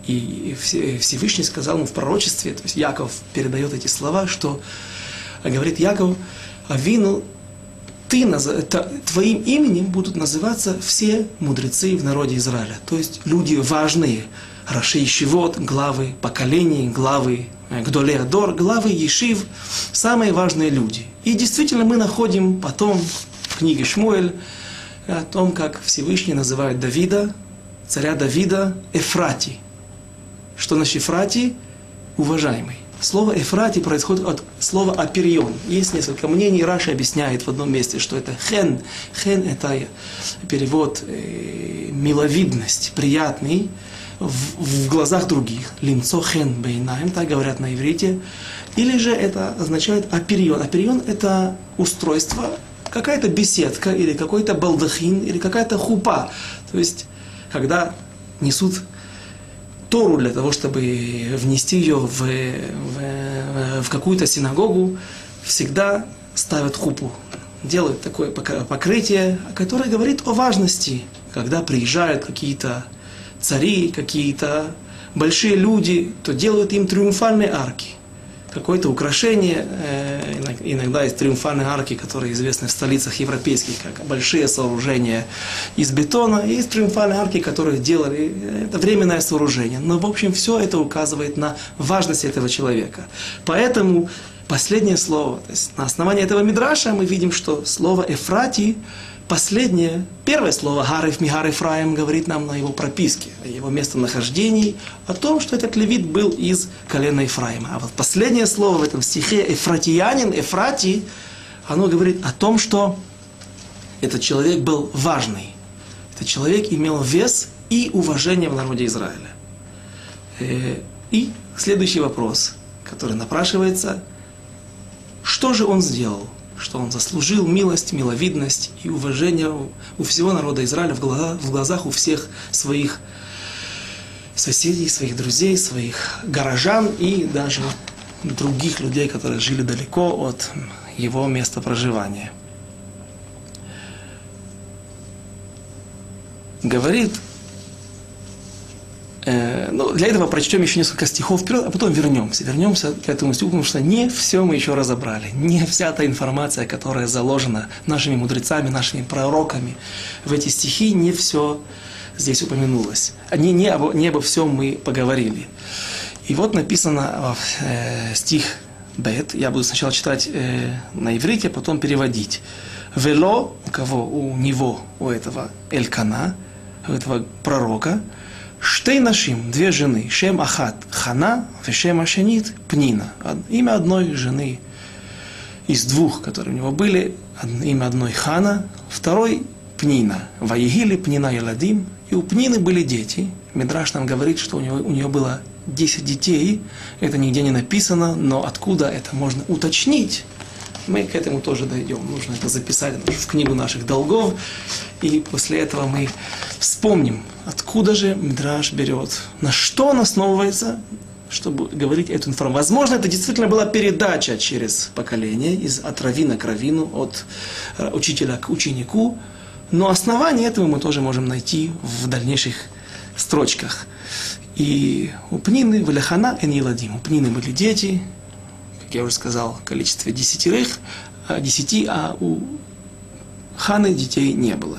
И Всевышний сказал ему в пророчестве, то есть Яков передает эти слова, что говорит Яков, Авину, твоим именем будут называться все мудрецы в народе Израиля. То есть люди важные, Раши Ишивот, главы поколений, главы Гдолей Адор, главы Ешив, самые важные люди. И действительно мы находим потом в книге Шмуэль о том, как Всевышний называет Давида, царя Давида, Эфрати. Что значит Эфрати? Уважаемый. Слово Эфрати происходит от слова Аперион. Есть несколько мнений. Раши объясняет в одном месте, что это Хен. Хен – это перевод миловидность, приятный в глазах других. Лимцо Хен Бейнаем, так говорят на иврите. Или же это означает Аперион. Аперион – это устройство, какая-то беседка, или какой-то балдахин, или какая-то хупа. То есть, когда несут Тору для того, чтобы внести ее в какую-то синагогу, всегда ставят хупу. Делают такое покрытие, которое говорит о важности. Когда приезжают какие-то цари, какие-то большие люди, то делают им триумфальные арки. Какое-то украшение, иногда из триумфальной арки, которые известны в столицах европейских, как большие сооружения из бетона, и из триумфальной арки, которые делали, это временное сооружение. Но, в общем, все это указывает на важность этого человека. Поэтому последнее слово, то есть на основании этого мидраша мы видим, что слово «Эфрати» последнее, первое слово «Гарев Мигар Эфраим» говорит нам на его прописке, о его местонахождении, о том, что этот левит был из колена Ефраима. А вот последнее слово в этом стихе «Эфратиянин», «Эфрати», оно говорит о том, что этот человек был важный. Этот человек имел вес и уважение в народе Израиля. И следующий вопрос, который напрашивается, что же он сделал? Что он заслужил милость, миловидность и уважение у всего народа Израиля, в глазах у всех своих соседей, своих друзей, своих горожан и даже других людей, которые жили далеко от его места проживания. Говорит, для этого прочтем еще несколько стихов вперед, а потом вернемся. Вернемся к этому стиху, потому что не все мы еще разобрали. Не вся та информация, которая заложена нашими мудрецами, нашими пророками в эти стихи, не все здесь упомянулось. Не обо всем мы поговорили. И вот написано стих Бет. Я буду сначала читать на иврите, потом переводить. Вело, у кого? У него, у этого Элькана, у этого пророка. Штей нашим, две жены. Шем ахат хана, вешем ашенит пнина. Имя одной жены из двух, которые у него были. Имя одной хана, второй пнина. Ваегили пнина еладим. И у Пнины были дети. Мидраш нам говорит, что у нее было 10 детей. Это нигде не написано, но откуда это можно уточнить? Мы к этому тоже дойдем. Нужно это записать в книгу наших долгов. И после этого мы вспомним, откуда же Мидраш берет, на что он основывается, чтобы говорить эту информацию. Возможно, это действительно была передача через поколение, от раввина к раввину, от учителя к ученику. Но основание этого мы тоже можем найти в дальнейших строчках. И у Пнины, Валяхана, Эньеладим. У Пнины были дети, как я уже сказал, в количестве 10, а у Ханы детей не было.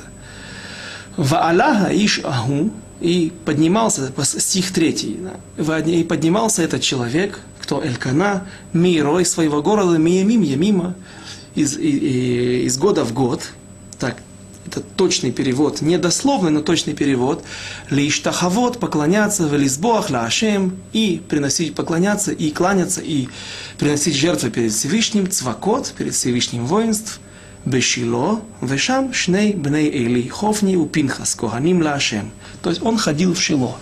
Ваалаха иш аху, и поднимался, стих 3, и поднимался этот человек, кто Элькана, мирой своего города, миямим, ямима, из года в год, так, это точный перевод, не дословный, но точный перевод, лиштахавод, поклоняться, велизбоах, лаашем, и приносить, поклоняться, и кланяться, и приносить жертвы перед Всевышним, цвакот, перед Всевышним воинств, Бешило, вешам, шней, бней, эли, хофни, упинхас, коганим, лашем. То есть он ходил в Шило.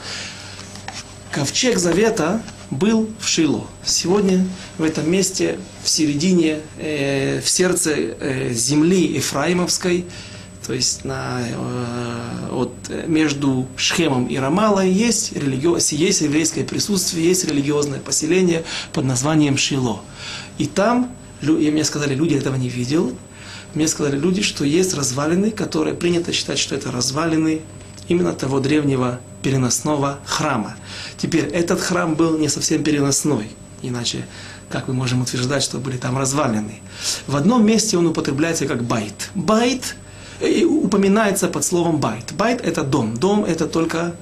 Ковчег Завета был в Шило. Сегодня в этом месте, в середине, в сердце земли Ефраимовской, то есть между Шхемом и Рамалой, есть еврейское присутствие, есть религиозное поселение под названием Шило. И там, мне сказали, люди этого не видел. Мне сказали люди, что есть развалины, которые принято считать, что это развалины именно того древнего переносного храма. Теперь этот храм был не совсем переносной, иначе как мы можем утверждать, что были там развалины? В одном месте он употребляется как байт. Байт упоминается под словом байт. Байт – это дом. Дом – это только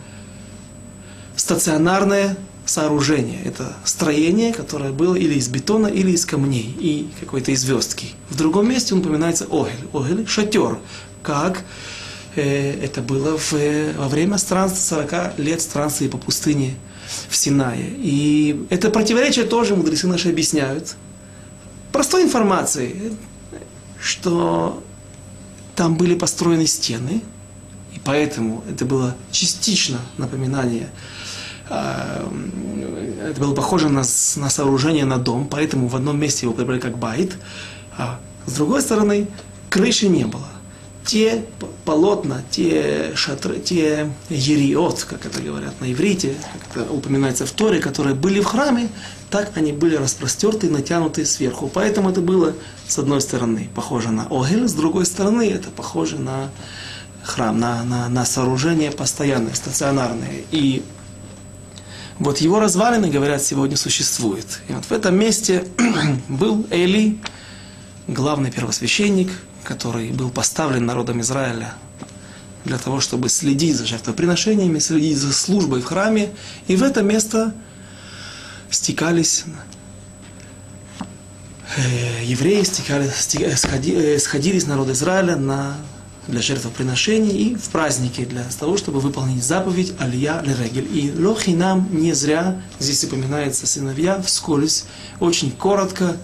стационарное сооружение. Это строение, которое было или из бетона, или из камней, и какой-то из звездки. В другом месте он упоминается огель. Огель – шатер, как это было во время странства, 40 лет странствия по пустыне в Синае. И это противоречие тоже мудрецы наши объясняют. Простой информацией, что там были построены стены, и поэтому это было частично напоминание. Это было похоже на сооружение, на дом, поэтому в одном месте его употребляли как байт, а с другой стороны крыши не было. Те полотна, те шатры, те ериот, как это говорят на иврите, как это упоминается в Торе, которые были в храме, так они были распростерты и натянуты сверху. Поэтому это было, с одной стороны, похоже на огель, с другой стороны, это похоже на храм, на сооружение постоянное, стационарное. И вот его развалины, говорят, сегодня существует. И вот в этом месте был Эли, главный первосвященник, который был поставлен народом Израиля для того, чтобы следить за жертвоприношениями, следить за службой в храме. И в это место стекались евреи, сходились народ Израиля для жертвоприношений и в праздники для того, чтобы выполнить заповедь Алия Лерегель. И Лохинам не зря здесь упоминается сыновья вскользь, очень коротко,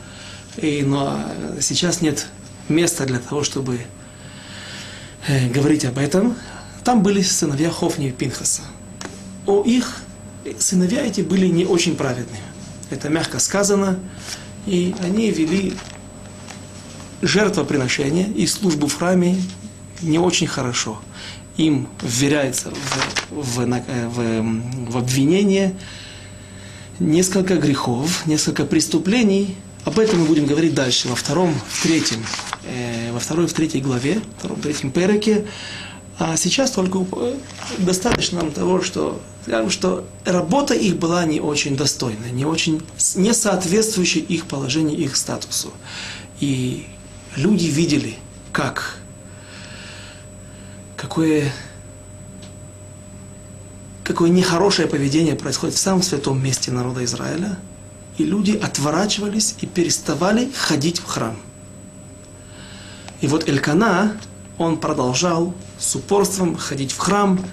но сейчас нет места для того, чтобы говорить об этом. Там были сыновья Хофни и Пинхаса. Их сыновья эти были не очень праведными. Это мягко сказано. И они вели жертвоприношение и службу в храме не очень хорошо. Им вверяется в обвинение несколько грехов, несколько преступлений. Об этом мы будем говорить дальше, во второй, в третьей главе, втором, третьем переке. А сейчас только достаточно нам того, что скажем, что работа их была не очень достойная, не соответствующая их положению, их статусу. И люди видели, какое какое нехорошее поведение происходит в самом святом месте народа Израиля, и люди отворачивались и переставали ходить в храм. И вот Элькана, он продолжал с упорством ходить в храм,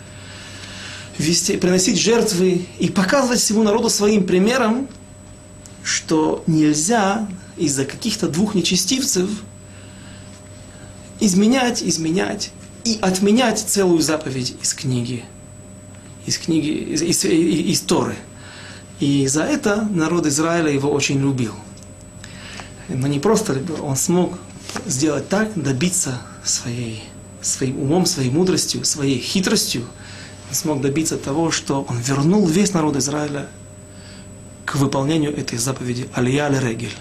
вести, приносить жертвы и показывать всему народу своим примером, что нельзя из-за каких-то двух нечестивцев изменять и отменять целую заповедь из Торы. И за это народ Израиля его очень любил. Но не просто любил, он смог сделать так, добиться своим умом, своей мудростью, своей хитростью, он смог добиться того, что он вернул весь народ Израиля к выполнению этой заповеди «Алия ле-регель».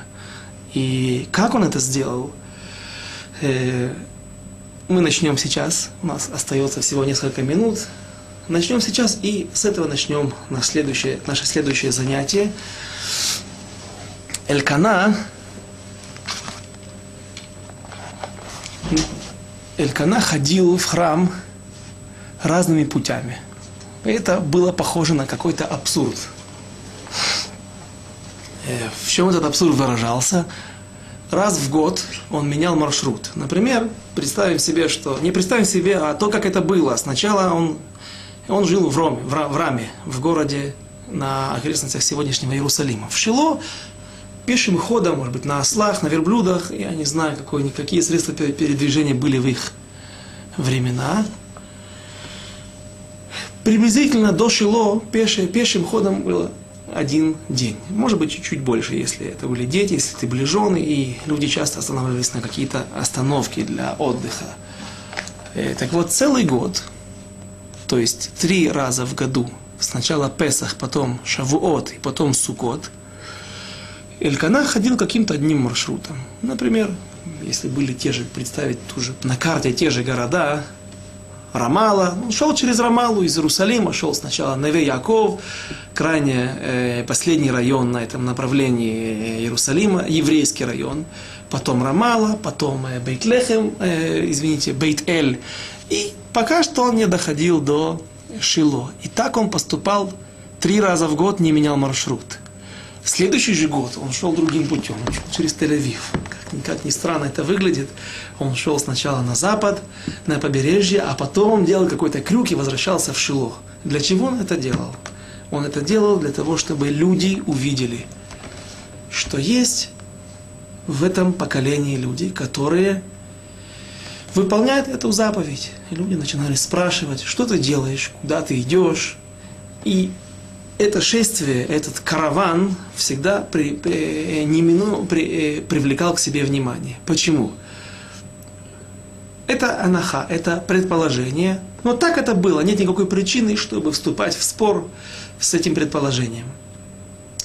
И как он это сделал, мы начнем сейчас, у нас остается всего несколько минут. Начнем сейчас и с этого начнем наше следующее занятие. Элькана ходил в храм разными путями. Это было похоже на какой-то абсурд. В чем этот абсурд выражался? Раз в год он менял маршрут. Например, представим себе, как это было. Сначала он жил в Раме, в городе на окрестностях сегодняшнего Иерусалима. В Шило пешим ходом, может быть, на ослах, на верблюдах, я не знаю, какие средства передвижения были в их времена. Приблизительно до Шило пешим ходом было один день. Может быть, чуть-чуть больше, если это были дети, если ты ближёный, и люди часто останавливались на какие-то остановки для отдыха. Так вот, целый год, то есть 3 раза в году, сначала Песах, потом Шавуот и потом Суккот, Элькана ходил каким-то одним маршрутом. Например, если были на карте те же города, Рамала, он шел через Рамалу из Иерусалима, шел сначала Неве-Яков, последний район на этом направлении Иерусалима, еврейский район, потом Рамала, потом Бейт-Эль, и пока что он не доходил до Шило. И так он поступал 3 раза в год, не менял маршрут. В следующий же год он шел другим путем, через Тель-Авив. Как ни странно это выглядит, он шел сначала на запад, на побережье, а потом делал какой-то крюк и возвращался в Шило. Для чего он это делал? Он это делал для того, чтобы люди увидели, что есть в этом поколении люди, которые выполняют эту заповедь. И люди начинали спрашивать, что ты делаешь, куда ты идешь. И это шествие, этот караван всегда привлекал к себе внимание. Почему? Это анаха, это предположение. Но так это было, нет никакой причины, чтобы вступать в спор с этим предположением.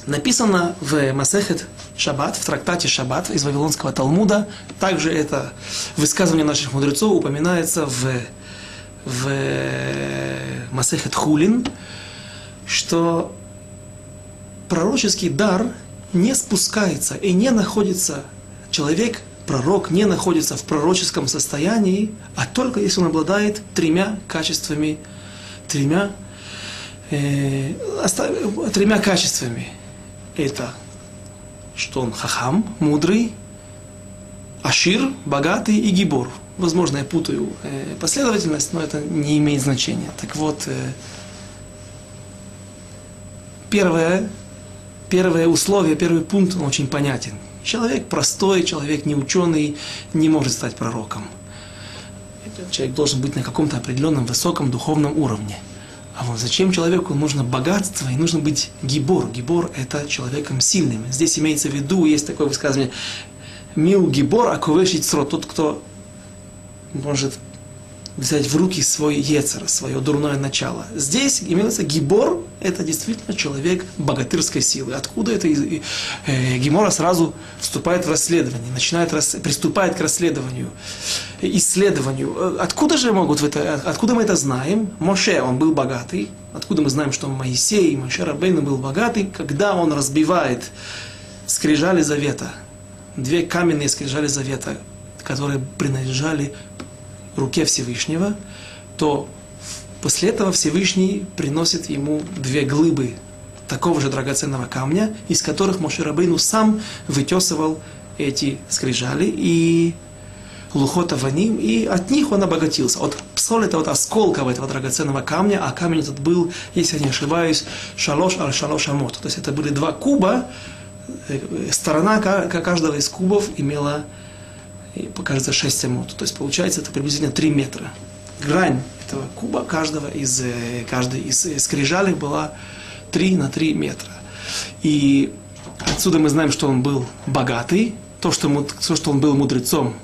Написано в Масехет Шаббат, в трактате Шаббат из Вавилонского Талмуда. Также это высказывание наших мудрецов упоминается в Масехет Хулин, что пророческий дар не спускается и не находится, человек, пророк, не находится в пророческом состоянии, а только если он обладает 3 качествами, тремя качествами. Это что он хахам, мудрый, ашир, богатый и гибор. Возможно, я путаю последовательность, но это не имеет значения. Так вот, первое условие, первый пункт, он очень понятен. Человек простой, человек не ученый, не может стать пророком. Человек должен быть на каком-то определенном высоком духовном уровне. А вот зачем человеку нужно богатство и нужно быть гибор? Гибор – это человеком сильным. Здесь имеется в виду, есть такое высказывание: «Мил гибор, а ковешить сро» – тот, кто может взять в руки свой ецер, свое дурное начало. Здесь имеется гибор, это действительно человек богатырской силы. Откуда это? Гемора сразу вступает в расследование, приступает к расследованию, исследованию. Откуда мы это знаем? Моше, он был богатый. Откуда мы знаем, что Моисей, Моше Рабейну был богатый? Когда он разбивает скрижали завета, 2 каменные скрижали завета, которые принадлежали руке Всевышнего, то После этого Всевышний приносит ему две глыбы такого же драгоценного камня, из которых Моше Рабейну сам вытесывал эти скрижали и лухот аваним, и от них он обогатился. От псолита, от осколков этого драгоценного камня, а камень этот был, если я не ошибаюсь, шалош аль-шалош амот. То есть это были два куба, сторона каждого из кубов имела, кажется, 6 амот. То есть получается это приблизительно 3 метра. Грань этого куба каждой из скрижалей была 3 на 3 метра. И отсюда мы знаем, что он был богатый. То, что он был мудрецом,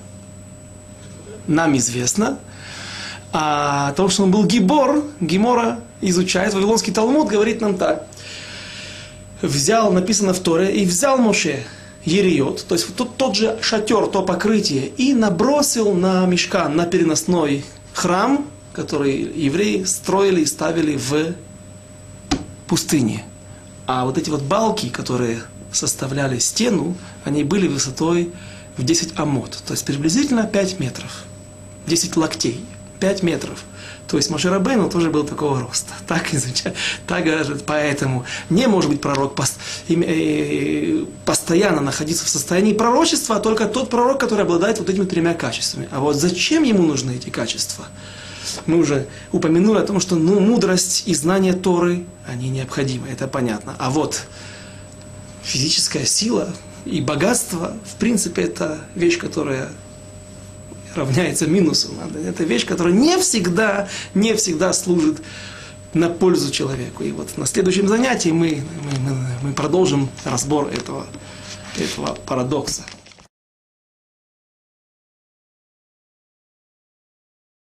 нам известно. А то, что он был гибор, гемора изучает. Вавилонский Талмуд говорит нам так. Взял, написано в Торе, и взял Моше ериот, то есть тот же шатер, то покрытие, и набросил на мишкан, на переносной храм, который евреи строили и ставили в пустыне. А вот эти вот балки, которые составляли стену, они были высотой в 10 амот, то есть приблизительно 5 метров, 10 локтей, 5 метров. То есть Моше Рабейну тоже был такого роста. Так изучает, так говорит. Поэтому не может быть пророк постоянно находиться в состоянии пророчества, а только тот пророк, который обладает вот этими 3 качествами. А вот зачем ему нужны эти качества? Мы уже упомянули о том, что мудрость и знание Торы, они необходимы, это понятно. А вот физическая сила и богатство, в принципе, это вещь, которая равняется минусу. Это вещь, которая не всегда служит на пользу человеку. И вот на следующем занятии мы продолжим разбор этого парадокса.